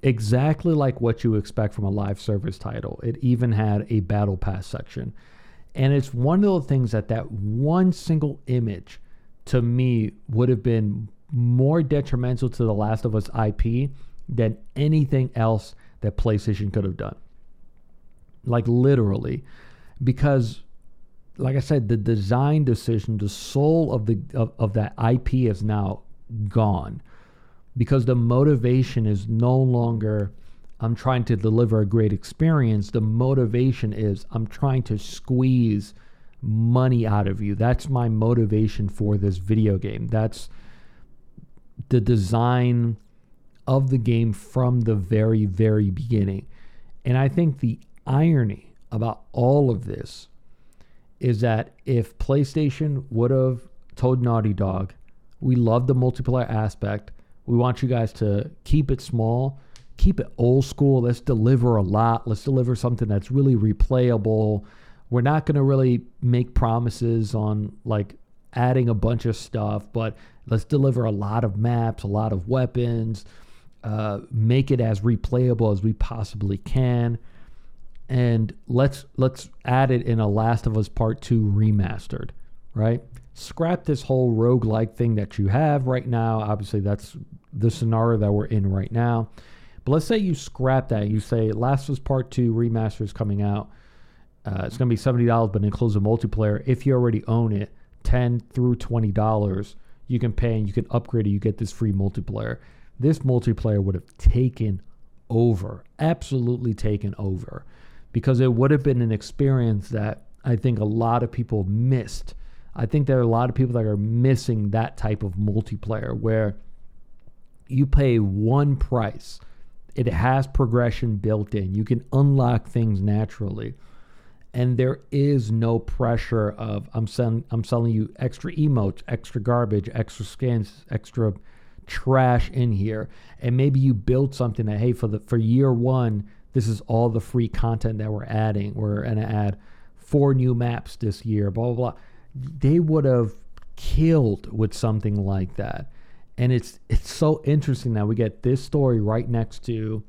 exactly like what you expect from a live service title. It even had a battle pass section. And it's one of the things that that one single image, to me, would have been more detrimental to The Last of Us I P than anything else that PlayStation could have done. Like, literally. Because, like I said, the design decision, the soul of the of, of that I P is now gone. Because the motivation is no longer, I'm trying to deliver a great experience. The motivation is I'm trying to squeeze money out of you. That's my motivation for this video game. That's the design of the game from the very, very beginning. And I think the irony about all of this is that if PlayStation would have told Naughty Dog, we love the multiplayer aspect, we want you guys to keep it small, keep it old school. Let's deliver a lot. Let's deliver something that's really replayable. We're not going to really make promises on like adding a bunch of stuff, but let's deliver a lot of maps, a lot of weapons, uh, make it as replayable as we possibly can. And let's, let's add it in a Last of Us Part Two remastered, right? Scrap this whole roguelike thing that you have right now. Obviously that's the scenario that we're in right now. Let's say you scrap that. You say Last of Us Part Two Remaster is coming out. Uh, it's going to be seventy dollars, but it includes a multiplayer. If you already own it, ten through twenty dollars, you can pay and you can upgrade it. You get this free multiplayer. This multiplayer would have taken over, absolutely taken over, because it would have been an experience that I think a lot of people missed. I think there are a lot of people that are missing that type of multiplayer where you pay one price. It has progression built in. You can unlock things naturally. And there is no pressure of, I'm selling, I'm selling you extra emotes, extra garbage, extra skins, extra trash in here. And maybe you build something that, hey, for the for year one, this is all the free content that we're adding. We're going to add four new maps this year, blah, blah, blah. They would have killed with something like that. And it's it's so interesting that we get this story right next to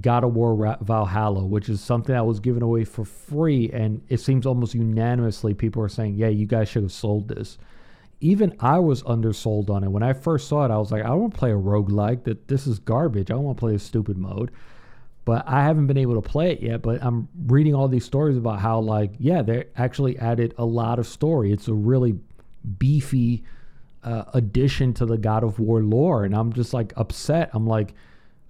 God of War Valhalla, which is something that was given away for free, and it seems almost unanimously people are saying, yeah, you guys should have sold this. Even I was undersold on it. When I first saw it, I was like, I don't want to play a roguelike. That this is garbage. I don't want to play a stupid mode. But I haven't been able to play it yet, but I'm reading all these stories about how, like, yeah, they actually added a lot of story. It's a really beefy uh, addition to the God of War lore, and I'm just, like, upset. I'm like,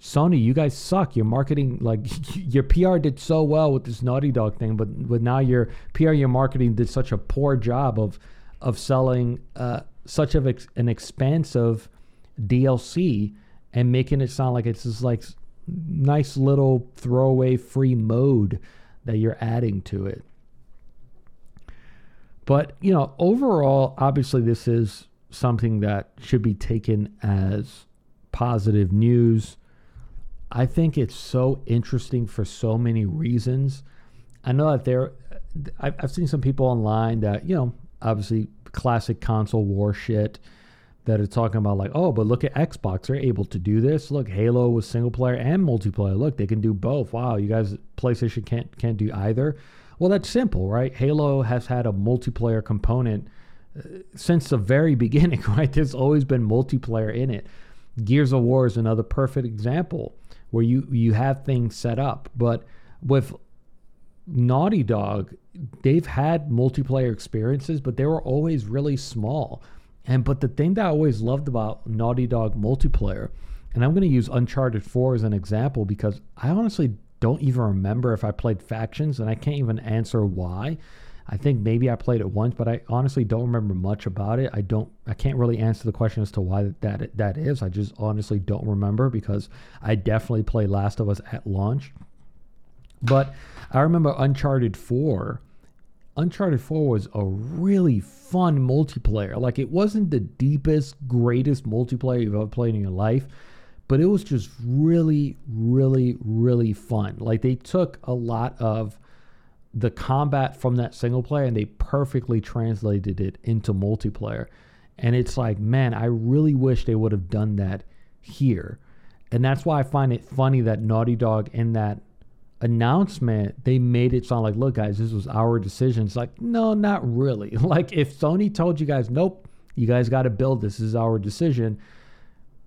Sony, you guys suck. Your marketing, like, your P R did so well with this Naughty Dog thing, but, but now your P R, your marketing did such a poor job of of selling uh, such of ex- an expansive D L C and making it sound like it's just, like, nice little throwaway free mode that you're adding to it. But, you know, overall, obviously this is something that should be taken as positive news. I think it's so interesting for so many reasons. I know that there, I've seen some people online that, you know, obviously classic console war shit, that are talking about, like, oh, but look at Xbox. They're able to do this. Look, Halo was single player and multiplayer. Look, they can do both. Wow, you guys, PlayStation can't can't do either. Well, that's simple, right? Halo has had a multiplayer component uh, since the very beginning, right? There's always been multiplayer in it. Gears of War is another perfect example where you, you have things set up. But with Naughty Dog, they've had multiplayer experiences, but they were always really small. And but the thing that I always loved about Naughty Dog multiplayer, and I'm going to use Uncharted four as an example because I honestly don't even remember if I played factions, and I can't even answer why. I think maybe I played it once, but I honestly don't remember much about it. I don't, I can't really answer the question as to why that that is. I just honestly don't remember because I definitely played Last of Us at launch. But I remember Uncharted four. Uncharted four was a really fun multiplayer. Like, it wasn't the deepest, greatest multiplayer you've ever played in your life, but it was just really, really, really fun. Like, they took a lot of the combat from that single player and they perfectly translated it into multiplayer. And it's like, man, I really wish they would have done that here. And that's why I find it funny that Naughty Dog in that announcement, they made it sound like, look guys, this was our decision. It's like, no, not really. Like, if Sony told you guys, nope, you guys got to build this, this is our decision,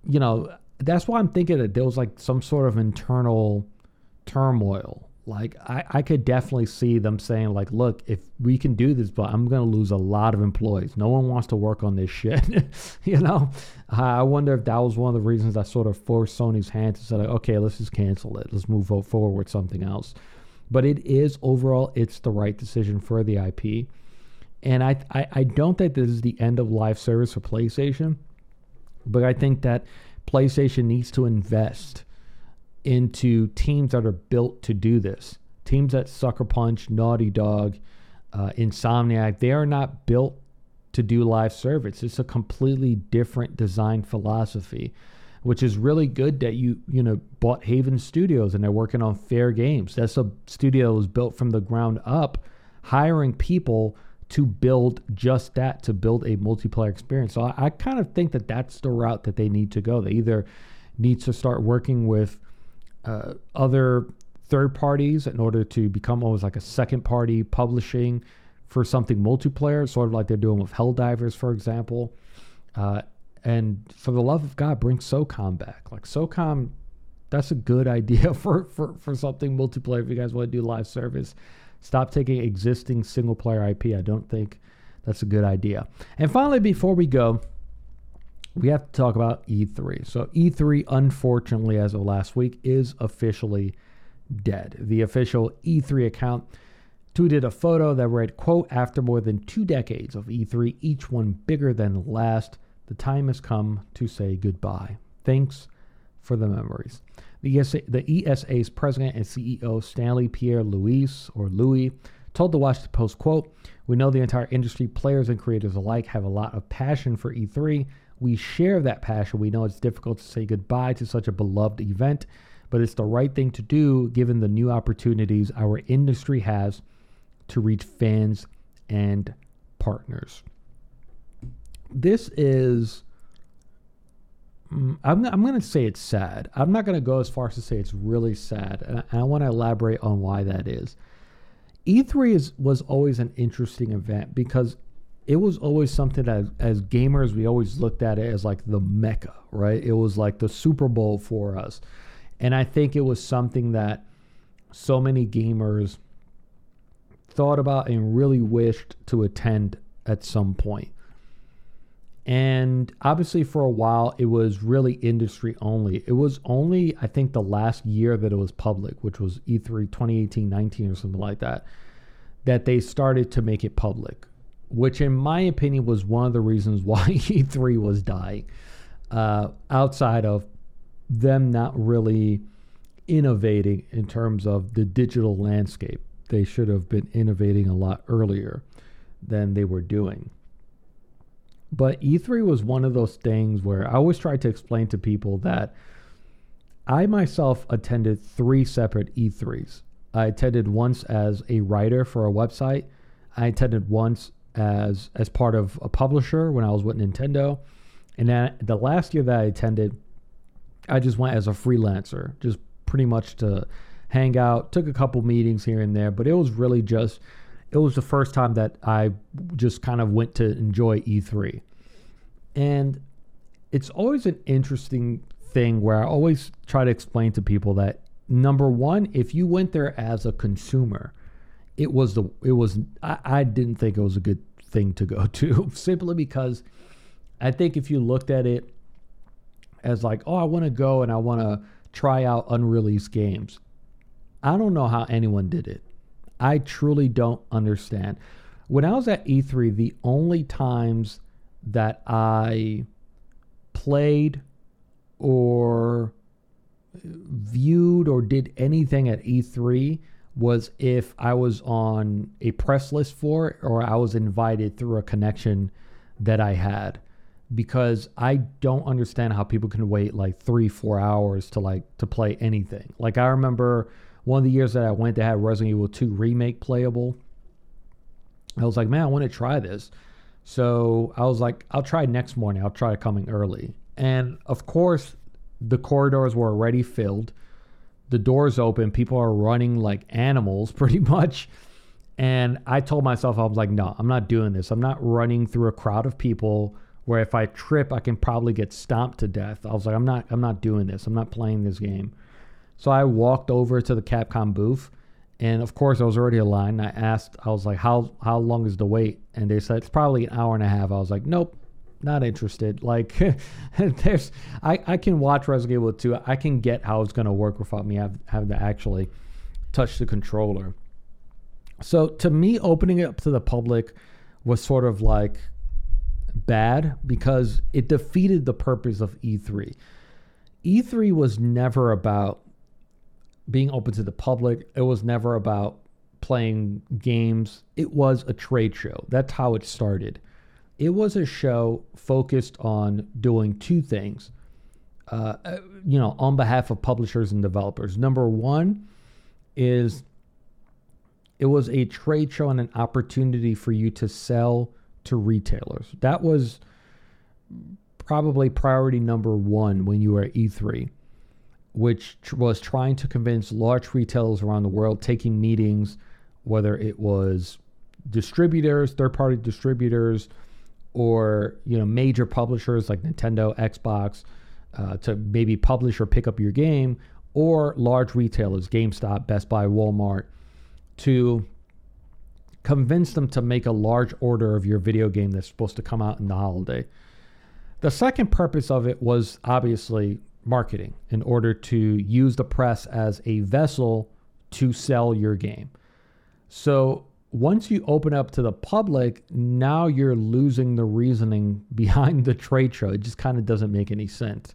you know, that's why I'm thinking that there was like some sort of internal turmoil. Like, I, I could definitely see them saying, like, look, if we can do this, but I'm going to lose a lot of employees. No one wants to work on this shit. You know, I wonder if that was one of the reasons I sort of forced Sony's hand to say, like, okay, let's just cancel it. Let's move forward with something else. But it is overall, it's the right decision for the I P. And I, I, I don't think this is the end of live service for PlayStation, but I think that PlayStation needs to invest into teams that are built to do this. Teams that Sucker Punch, Naughty Dog, uh, Insomniac, they are not built to do live service. It's a completely different design philosophy, which is really good that you, you know, bought Haven Studios and they're working on fair games. That's a studio that was built from the ground up, hiring people to build just that, to build a multiplayer experience. So I, I kind of think that that's the route that they need to go. They either need to start working with Uh, other third parties in order to become almost like a second party publishing for something multiplayer, sort of like they're doing with Helldivers, for example. Uh, and for the love of God, bring SOCOM back. Like, SOCOM, that's a good idea for, for, for something multiplayer if you guys want to do live service. Stop taking existing single player I P. I don't think that's a good idea. And finally, before we go, we have to talk about E three. So E three, unfortunately, as of last week, is officially dead. The official E three account tweeted a photo that read, quote, after more than two decades of E three, each one bigger than the last, the time has come to say goodbye. Thanks for the memories. The E S A, the E S A's president and C E O, Stanley Pierre Louis, or Louis, told the Washington Post, quote, we know the entire industry, players and creators alike, have a lot of passion for E three. We share that passion. We know it's difficult to say goodbye to such a beloved event, but it's the right thing to do given the new opportunities our industry has to reach fans and partners. This is I'm I'm going to say it's sad. I'm not going to go as far as to say it's really sad, and I, I want to elaborate on why that is. E three is was always an interesting event because it was always something that, as gamers, we always looked at it as like the Mecca, right? It was like the Super Bowl for us, and I think it was something that so many gamers thought about and really wished to attend at some point. And obviously for a while it was really industry only. It was only, I think, the last year that it was public, which was E three twenty eighteen nineteen or something like that, that they started to make it public, which in my opinion was one of the reasons why E three was dying, uh, outside of them not really innovating in terms of the digital landscape. They should have been innovating a lot earlier than they were doing. But E three was one of those things where I always tried to explain to people that I myself attended three separate E threes. I attended once as a writer for a website. I attended once as as part of a publisher when I was with Nintendo. And then the last year that I attended, I just went as a freelancer, just pretty much to hang out, took a couple meetings here and there, but it was really just... It was the first time that I just kind of went to enjoy E three. And it's always an interesting thing where I always try to explain to people that, number one, if you went there as a consumer, it was the, it was, I, I didn't think it was a good thing to go to, simply because I think if you looked at it as like, oh, I want to go and I want to try out unreleased games. I don't know how anyone did it. I truly don't understand. When I was at E three, the only times that I played or viewed or did anything at E three was if I was on a press list for it or I was invited through a connection that I had, because I don't understand how people can wait like three, four hours to like to play anything. Like I remember... One of the years that I went, they had Resident Evil two Remake playable. I was like, man, I want to try this. So I was like, I'll try next morning. I'll try coming early. And of course, the corridors were already filled. The doors open. People are running like animals pretty much. And I told myself, I was like, no, I'm not doing this. I'm not running through a crowd of people where if I trip, I can probably get stomped to death. I was like, I'm not, I'm not doing this. I'm not playing this game. So I walked over to the Capcom booth, and of course I was already in line. I asked, I was like, how how long is the wait? And they said, it's probably an hour and a half. I was like, nope, not interested. Like, there's, I, I can watch Resident Evil two. I can get how it's going to work without me having, having to actually touch the controller. So to me, opening it up to the public was sort of like bad because it defeated the purpose of E three. E three was never about being open to the public. It was never about playing games. It was a trade show. That's how it started. It was a show focused on doing two things, uh, you know, on behalf of publishers and developers. Number one is it was a trade show and an opportunity for you to sell to retailers. That was probably priority number one when you were at E three, which was trying to convince large retailers around the world, taking meetings, whether it was distributors, third-party distributors, or you know major publishers like Nintendo, Xbox, uh, to maybe publish or pick up your game, or large retailers, GameStop, Best Buy, Walmart, to convince them to make a large order of your video game that's supposed to come out in the holiday. The second purpose of it was obviously marketing, in order to use the press as a vessel to sell your game. So once you open up to the public, now you're losing the reasoning behind the trade show. It just kind of doesn't make any sense.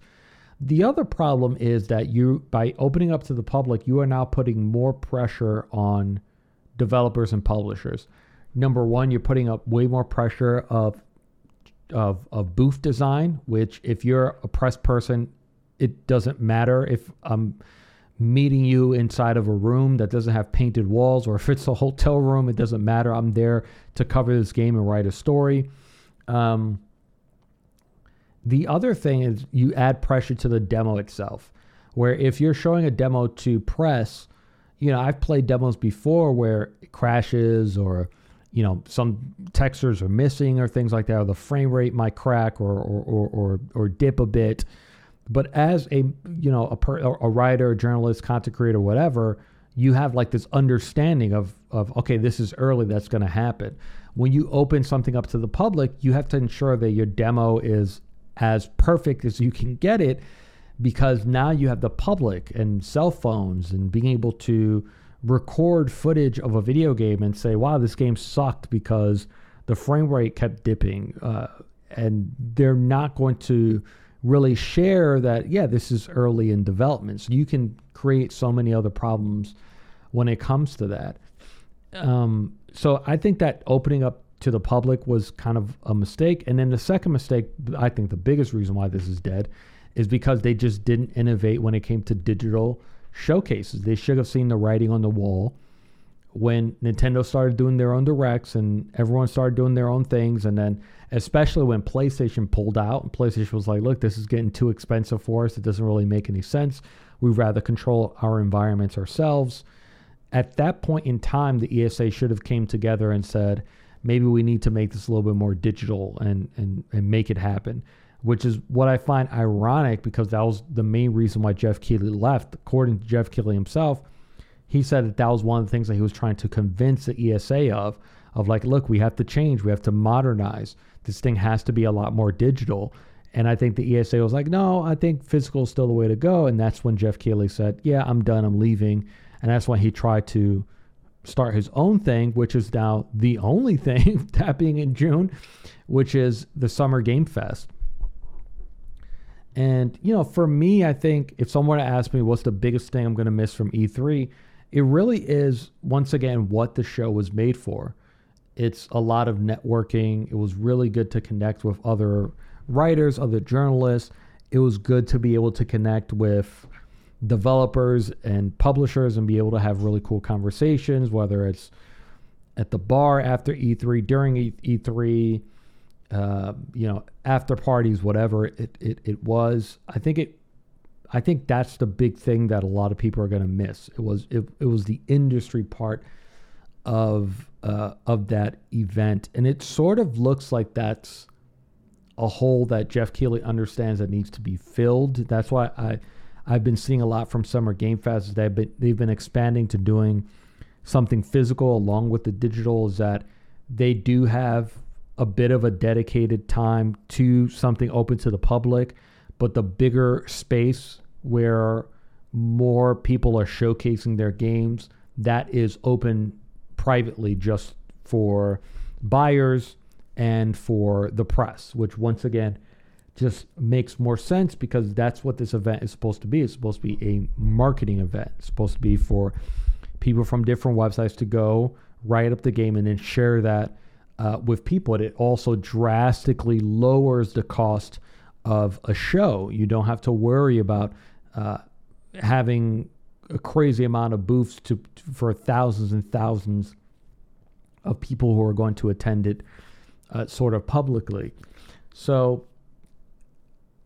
The other problem is that you, by opening up to the public, you are now putting more pressure on developers and publishers. Number one, you're putting up way more pressure of of, of booth design, which if you're a press person, it doesn't matter if I'm meeting you inside of a room that doesn't have painted walls, or if it's a hotel room, it doesn't matter. I'm there to cover this game and write a story. Um, The other thing is you add pressure to the demo itself, where if you're showing a demo to press, you know, I've played demos before where it crashes or, you know, some textures are missing or things like that, or the frame rate might crack or or or or, or dip a bit. But as a, you know, a, per, a writer, a journalist, content creator, whatever, you have like this understanding of, of okay, this is early, that's going to happen. When you open something up to the public, you have to ensure that your demo is as perfect as you can get it, because now you have the public and cell phones and being able to record footage of a video game and say, wow, this game sucked because the frame rate kept dipping. Uh, and they're not going to really share that, yeah, this is early in development. So you can create so many other problems when it comes to that. Um, so I think that opening up to the public was kind of a mistake. And then the second mistake, I think the biggest reason why this is dead, is because they just didn't innovate when it came to digital showcases. They should have seen the writing on the wall when Nintendo started doing their own directs and everyone started doing their own things. And then especially when PlayStation pulled out and PlayStation was like, look, this is getting too expensive for us. It doesn't really make any sense. We'd rather control our environments ourselves. At that point in time, the E S A should have came together and said, maybe we need to make this a little bit more digital and, and, and make it happen, which is what I find ironic, because that was the main reason why Jeff Keighley left. According to Jeff Keighley himself, he said that that was one of the things that he was trying to convince the E S A of, of like, look, we have to change. We have to modernize. This thing has to be a lot more digital. And I think the E S A was like, no, I think physical is still the way to go. And that's when Jeff Keighley said, yeah, I'm done. I'm leaving. And that's when he tried to start his own thing, which is now the only thing happening in June, which is the Summer Game Fest. And, you know, for me, I think if someone asked me what's the biggest thing I'm going to miss from E three, it really is, once again, what the show was made for. It's a lot of networking. It was really good to connect with other writers, other journalists. It was good to be able to connect with developers and publishers and be able to have really cool conversations, whether it's at the bar after E three, during E three, Uh, you know, after parties, whatever it, it, it was. I think it, I think that's the big thing that a lot of people are going to miss. It was, it, it was the industry part of, uh, of that event. And it sort of looks like that's a hole that Jeff Keighley understands that needs to be filled. That's why I, I've been seeing a lot from Summer Game Fest. They've been, they've been expanding to doing something physical along with the digital, is that they do have a bit of a dedicated time to something open to the public, but the bigger space where more people are showcasing their games, that is open privately just for buyers and for the press, which once again just makes more sense, because that's what this event is supposed to be. It's supposed to be a marketing event. It's supposed to be for people from different websites to go write up the game and then share that Uh, with people. It also drastically lowers the cost of a show. You don't have to worry about uh, having a crazy amount of booths to, to for thousands and thousands of people who are going to attend it uh, sort of publicly. So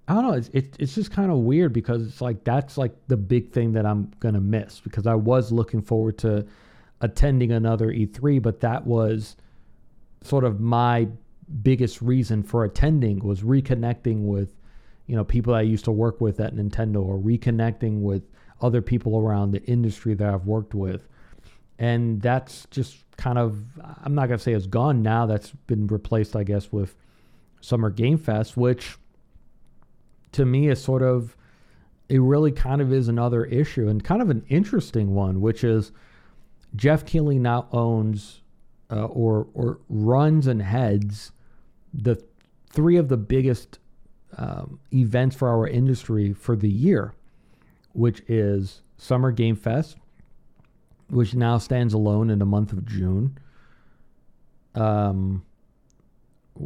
I don't know. It's, it, it's just kind of weird, because it's like, that's like the big thing that I'm going to miss, because I was looking forward to attending another E three, but that was sort of my biggest reason for attending, was reconnecting with, you know, people I used to work with at Nintendo, or reconnecting with other people around the industry that I've worked with. And that's just kind of, I'm not going to say it's gone now. That's been replaced, I guess, with Summer Game Fest, which to me is sort of, it really kind of is another issue, and kind of an interesting one, which is Jeff Keighley now owns Uh, or or runs and heads the three of the biggest um, events for our industry for the year, which is Summer Game Fest, which now stands alone in the month of June. Um,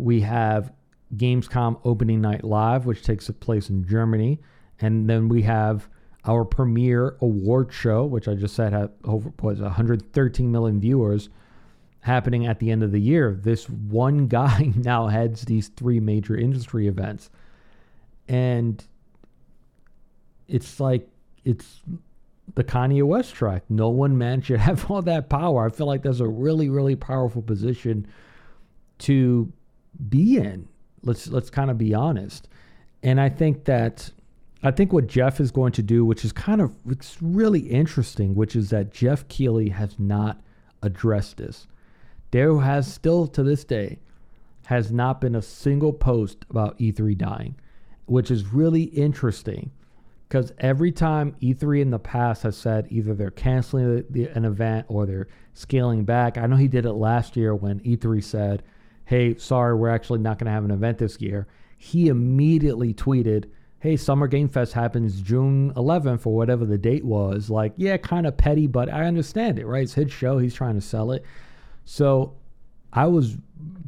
we have Gamescom Opening Night Live, which takes place in Germany. And then we have our premier award show, which I just said had over was one hundred thirteen million viewers, happening at the end of the year. This one guy now heads these three major industry events. And it's like, it's the Kanye West track. No one man should have all that power. I feel like that's a really, really powerful position to be in. Let's let's kind of be honest. And I think that, I think what Jeff is going to do, which is kind of, it's really interesting, which is that Jeff Keighley has not addressed this. There has still, to this day, has not been a single post about E three dying, which is really interesting because every time E three in the past has said either they're canceling the, the, an event or they're scaling back. I know he did it last year when E three said, hey, sorry, we're actually not going to have an event this year. He immediately tweeted, hey, Summer Game Fest happens June eleventh or whatever the date was. Like, yeah, kind of petty, but I understand it, right? It's his show. He's trying to sell it. So I was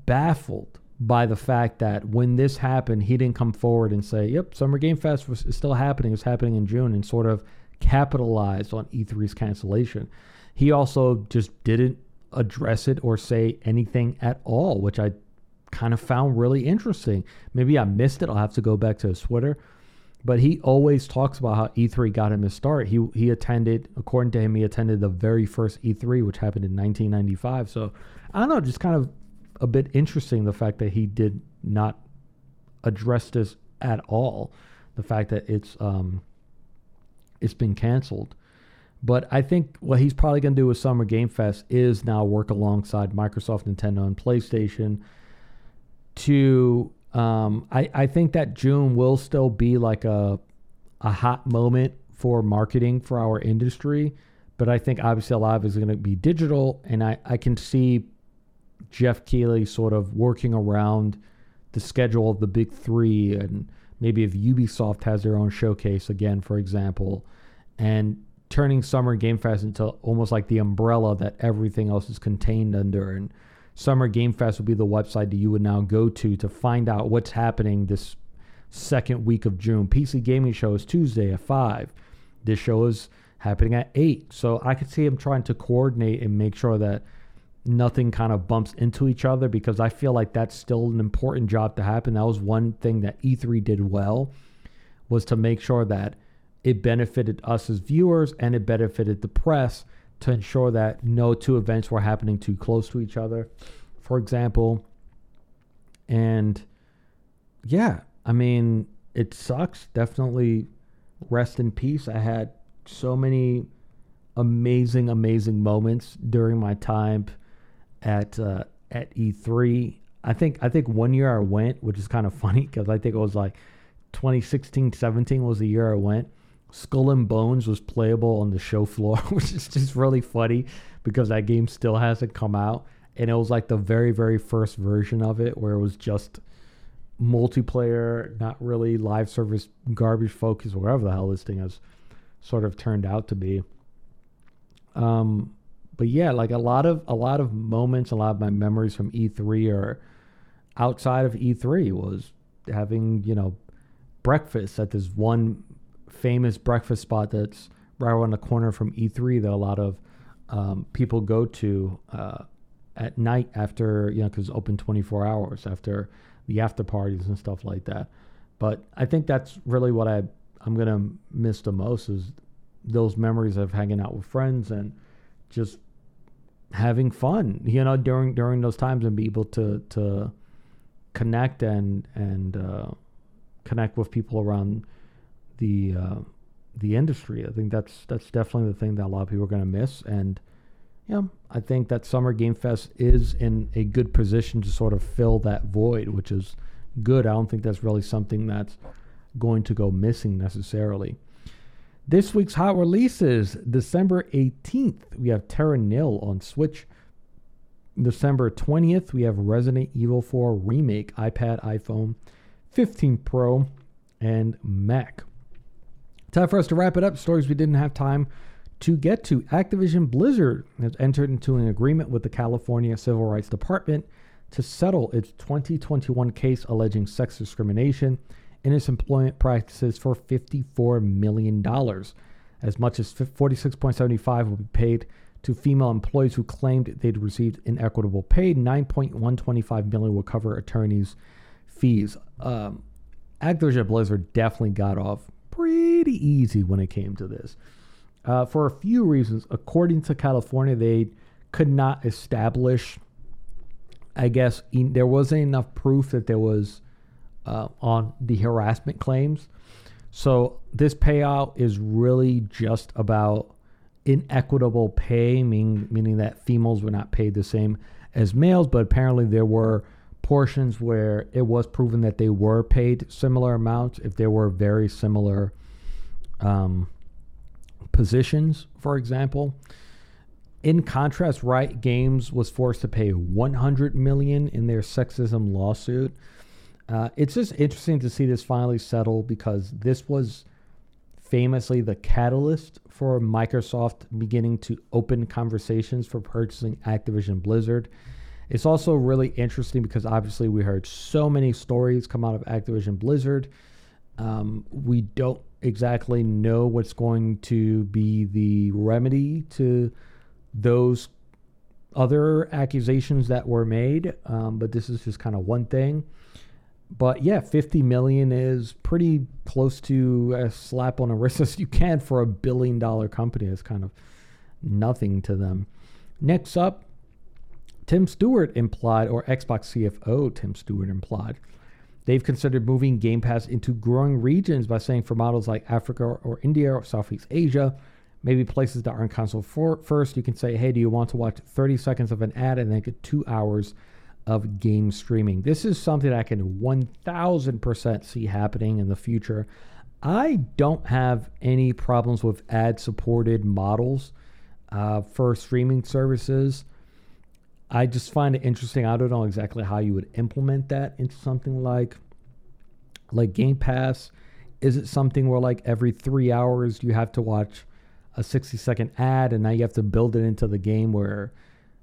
baffled by the fact that when this happened, he didn't come forward and say, yep, Summer Game Fest was, is still happening. It's happening in June, and sort of capitalized on E three's cancellation. He also just didn't address it or say anything at all, which I kind of found really interesting. Maybe I missed it. I'll have to go back to his Twitter. But he always talks about how E three got him his start. He he attended, according to him, he attended the very first E three, which happened in nineteen ninety-five. So I don't know, just kind of a bit interesting, the fact that he did not address this at all, the fact that it's um it's been canceled. But I think what he's probably going to do with Summer Game Fest is now work alongside Microsoft, Nintendo, and PlayStation to... Um, I, I think that June will still be like a a hot moment for marketing for our industry, but I think obviously a lot of it is going to be digital, and I, I can see Jeff Keighley sort of working around the schedule of the big three, and maybe if Ubisoft has their own showcase again, for example, and turning Summer Game Fest into almost like the umbrella that everything else is contained under. And Summer Game Fest would be the website that you would now go to to find out what's happening this second week of June. P C Gaming Show is Tuesday at five. This show is happening at eight. So I could see him trying to coordinate and make sure that nothing kind of bumps into each other, because I feel like that's still an important job to happen. That was one thing that E three did well, was to make sure that it benefited us as viewers and it benefited the press, to ensure that no two events were happening too close to each other, for example. And yeah, I mean, it sucks. Definitely rest in peace. I had so many amazing, amazing moments during my time at uh, at E three. I think I think one year I went, which is kind of funny because I think it was like twenty sixteen, seventeen was the year I went. Skull and Bones was playable on the show floor, which is just really funny because that game still hasn't come out. And it was like the very, very first version of it where it was just multiplayer, not really live service, garbage focus, whatever the hell this thing has sort of turned out to be. Um, but yeah, like a lot of a lot of moments, a lot of my memories from E three or outside of E three was having, you know, breakfast at this one famous breakfast spot that's right around the corner from E three that a lot of um, people go to uh, at night after, you know, because it's open twenty-four hours after the after parties and stuff like that. But I think that's really what I, I'm going to miss the most, is those memories of hanging out with friends and just having fun, you know, during during those times, and be able to to connect and, and uh, connect with people around the uh, the industry. I think that's that's definitely the thing that a lot of people are going to miss. And you know, I think that Summer Game Fest is in a good position to sort of fill that void, which is good. I don't think that's really something that's going to go missing necessarily. This week's hot releases: December eighteenth, we have Terra Nil on Switch. December twentieth, we have Resident Evil four Remake, iPad, iPhone fifteen Pro, and Mac. Time for us to wrap it up. Stories we didn't have time to get to. Activision Blizzard has entered into an agreement with the California Civil Rights Department to settle its twenty twenty-one case alleging sex discrimination in its employment practices for fifty-four million dollars. As much as forty-six point seven five will be paid to female employees who claimed they'd received inequitable pay. nine point one two five million will cover attorneys' fees. Um, Activision Blizzard definitely got off pretty easy when it came to this. Uh, for a few reasons. According to California, they could not establish, I guess, in, there wasn't enough proof that there was uh, on the harassment claims. So this payout is really just about inequitable pay, meaning, meaning that females were not paid the same as males, but apparently there were portions where it was proven that they were paid similar amounts if there were very similar um, positions, for example. In contrast, Riot Games was forced to pay one hundred million dollars in their sexism lawsuit. Uh, it's just interesting to see this finally settle, because this was famously the catalyst for Microsoft beginning to open conversations for purchasing Activision Blizzard. It's also really interesting because obviously we heard so many stories come out of Activision Blizzard. Um, we don't exactly know what's going to be the remedy to those other accusations that were made, um, but this is just kind of one thing. But yeah, fifty million is pretty close to a slap on the wrist as you can for a billion dollar company. It's kind of nothing to them. Next up, Tim Stewart implied, or Xbox C F O Tim Stewart implied, they've considered moving Game Pass into growing regions by saying for models like Africa or India or Southeast Asia, maybe places that aren't console for first, you can say, hey, do you want to watch thirty seconds of an ad and then get two hours of game streaming? This is something I can one thousand percent see happening in the future. I don't have any problems with ad-supported models uh, for streaming services. I just find it interesting. I don't know exactly how you would implement that into something like, like Game Pass. Is it something where like every three hours you have to watch a sixty-second ad and now you have to build it into the game where,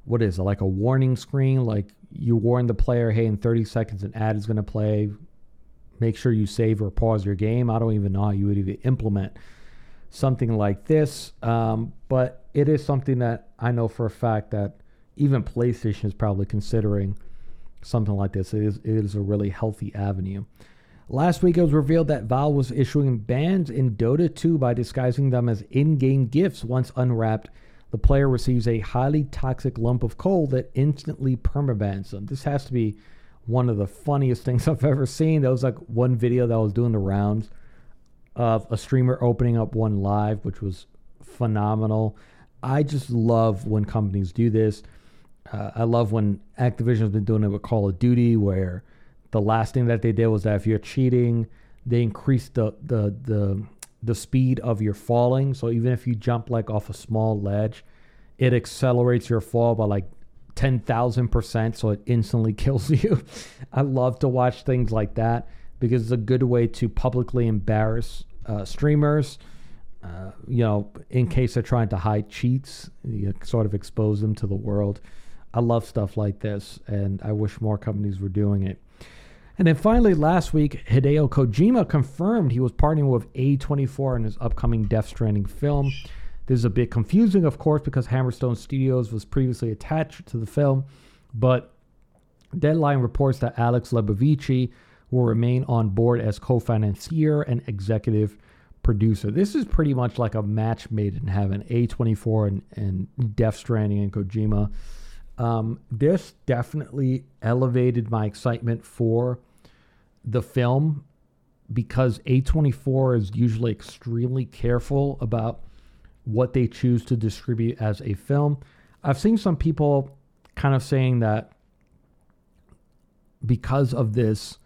what is it, like a warning screen? Like you warn the player, hey, in thirty seconds an ad is going to play. Make sure you save or pause your game. I don't even know how you would even implement something like this. Um, but it is something that I know for a fact that even PlayStation is probably considering something like this. It is, it is a really healthy avenue. Last week, it was revealed that Valve was issuing bans in Dota two by disguising them as in-game gifts. Once unwrapped, the player receives a highly toxic lump of coal that instantly permabans them. This has to be one of the funniest things I've ever seen. There was like one video that was doing the rounds of a streamer opening up one live, which was phenomenal. I just love when companies do this. Uh, I love when Activision has been doing it with Call of Duty, where the last thing that they did was that if you're cheating, they increased the the the the speed of your falling. So even if you jump like off a small ledge, it accelerates your fall by like ten thousand percent. So it instantly kills you. I love to watch things like that because it's a good way to publicly embarrass uh, streamers, uh, you know, in case they're trying to hide cheats, you sort of expose them to the world. I love stuff like this and I wish more companies were doing it. And then finally, last week, Hideo Kojima confirmed he was partnering with A twenty-four in his upcoming Death Stranding film. This is a bit confusing, of course, because Hammerstone Studios was previously attached to the film, but Deadline reports that Alex Lebovici will remain on board as co-financier and executive producer. This is pretty much like a match made in heaven, A twenty-four and, and Death Stranding and Kojima. Um, this definitely elevated my excitement for the film because A twenty-four is usually extremely careful about what they choose to distribute as a film. I've seen some people kind of saying that because of this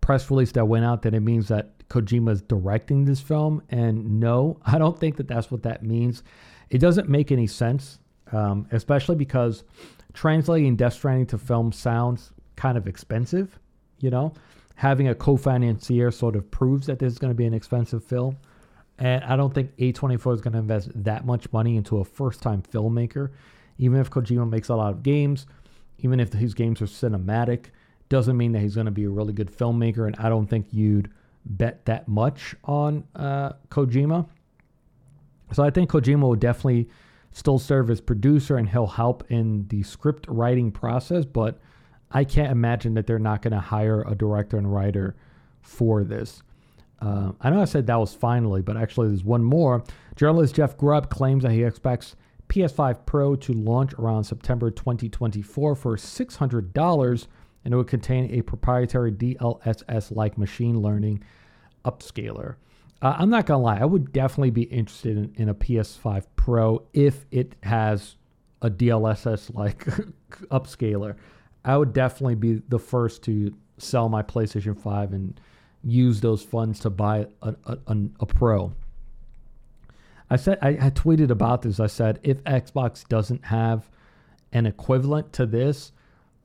press release that went out, that it means that Kojima is directing this film. And no, I don't think that that's what that means. It doesn't make any sense, um, especially because translating Death Stranding to film sounds kind of expensive, you know. Having a co-financier sort of proves that this is going to be an expensive film. And I don't think A twenty-four is going to invest that much money into a first-time filmmaker. Even if Kojima makes a lot of games, even if his games are cinematic, doesn't mean that he's going to be a really good filmmaker. And I don't think you'd bet that much on uh, Kojima. So I think Kojima will definitely still serve as producer and he'll help in the script writing process, but I can't imagine that they're not going to hire a director and writer for this. Uh, I know I said that was finally, but actually there's one more. Journalist Jeff Grubb claims that he expects P S five Pro to launch around September twenty twenty-four for six hundred dollars, and it would contain a proprietary D L S S-like machine learning upscaler. Uh, I'm not going to lie. I would definitely be interested in, in a P S five Pro if it has a D L S S-like upscaler. I would definitely be the first to sell my PlayStation five and use those funds to buy a, a, a, a Pro. I said I, I tweeted about this. I said, if Xbox doesn't have an equivalent to this,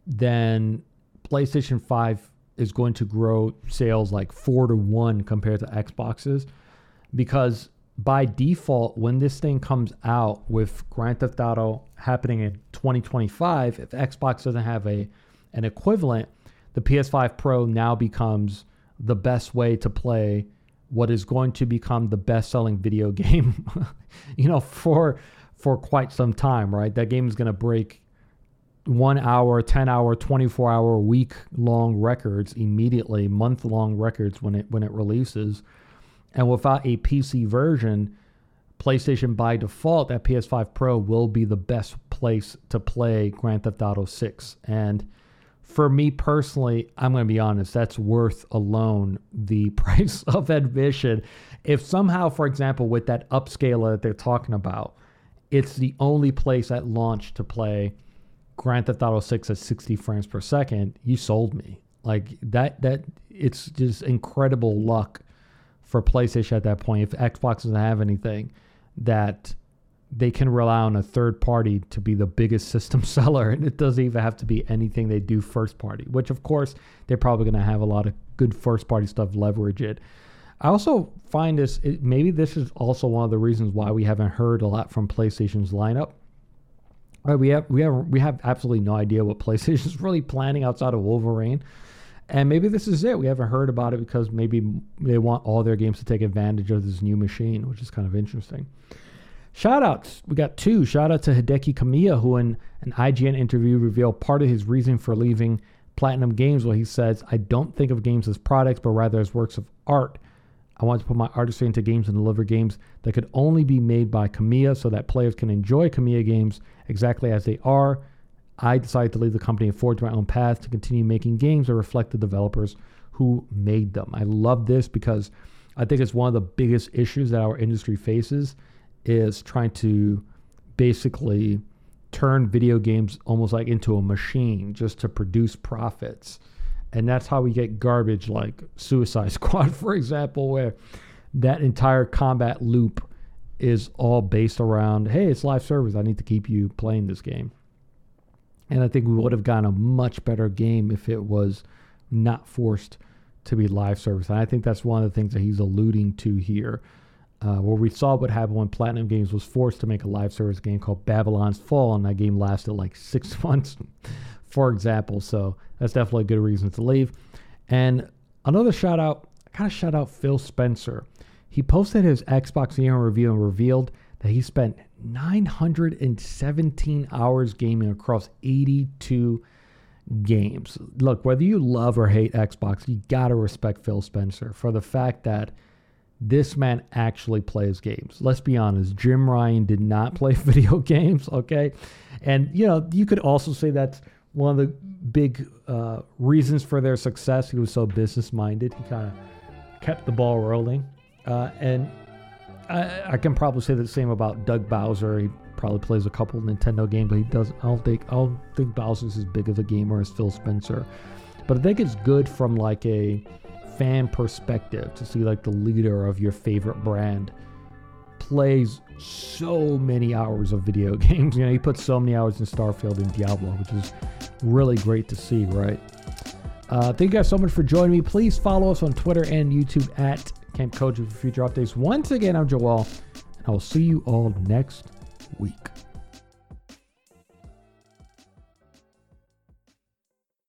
then PlayStation five is going to grow sales like four to one compared to Xboxes, because by default, when this thing comes out with Grand Theft Auto happening in twenty twenty-five, if Xbox doesn't have a an equivalent, the P S five Pro now becomes the best way to play what is going to become the best-selling video game, you know, for for quite some time, right? That game is going to break one-hour, ten-hour, twenty-four-hour, week-long records immediately, month-long records when it when it releases. And without a P C version, PlayStation by default, that P S five Pro will be the best place to play Grand Theft Auto six. And for me personally, I'm going to be honest, that's worth alone the price of admission. If somehow, for example, with that upscaler that they're talking about, it's the only place at launch to play Grand Theft Auto six at sixty frames per second, you sold me. Like that, that it's just incredible luck for PlayStation at that point. If Xbox doesn't have anything, that they can rely on a third party to be the biggest system seller, and it doesn't even have to be anything they do first party, which of course they're probably going to have a lot of good first party stuff, leverage it. I also find this, it, maybe this is also one of the reasons why we haven't heard a lot from PlayStation's lineup. All right, we have we have we have absolutely no idea what PlayStation is really planning outside of Wolverine, and maybe this is it. We haven't heard about it because maybe they want all their games to take advantage of this new machine, which is kind of interesting. Shoutouts. We got two. Shout out to Hideki Kamiya, who in an I G N interview revealed part of his reason for leaving Platinum Games, where he says, "I don't think of games as products, but rather as works of art. I want to put my artistry into games and deliver games that could only be made by Kamiya so that players can enjoy Kamiya games exactly as they are. I decided to leave the company and forge my own path to continue making games that reflect the developers who made them." I love this because I think it's one of the biggest issues that our industry faces, is trying to basically turn video games almost like into a machine just to produce profits. And that's how we get garbage like Suicide Squad, for example, where that entire combat loop is all based around, hey, it's live service, I need to keep you playing this game. And I think we would have gotten a much better game if it was not forced to be live service. And I think that's one of the things that he's alluding to here. Uh, where we saw what happened when Platinum Games was forced to make a live service game called Babylon's Fall, and that game lasted like six months, for example. So that's definitely a good reason to leave. And another shout out, I gotta shout out Phil Spencer. He posted his Xbox year in review and revealed that he spent nine hundred seventeen hours gaming across eighty-two games. Look, whether you love or hate Xbox, you gotta respect Phil Spencer for the fact that this man actually plays games. Let's be honest, Jim Ryan did not play video games, okay? And, you know, you could also say that's one of the big uh, reasons for their success. He was so business-minded. He kind of kept the ball rolling. Uh, and I, I can probably say the same about Doug Bowser. He probably plays a couple Nintendo games, but he doesn't. I don't think, I don't think Bowser's as big of a gamer as Phil Spencer. But I think it's good from like a fan perspective to see like the leader of your favorite brand plays so many hours of video games. You know, he put so many hours in Starfield and Diablo, which is really great to see, right? Uh, thank you guys so much for joining me. Please follow us on Twitter and YouTube at Camp Koji for future updates. Once again, I'm Joel, and I will see you all next week.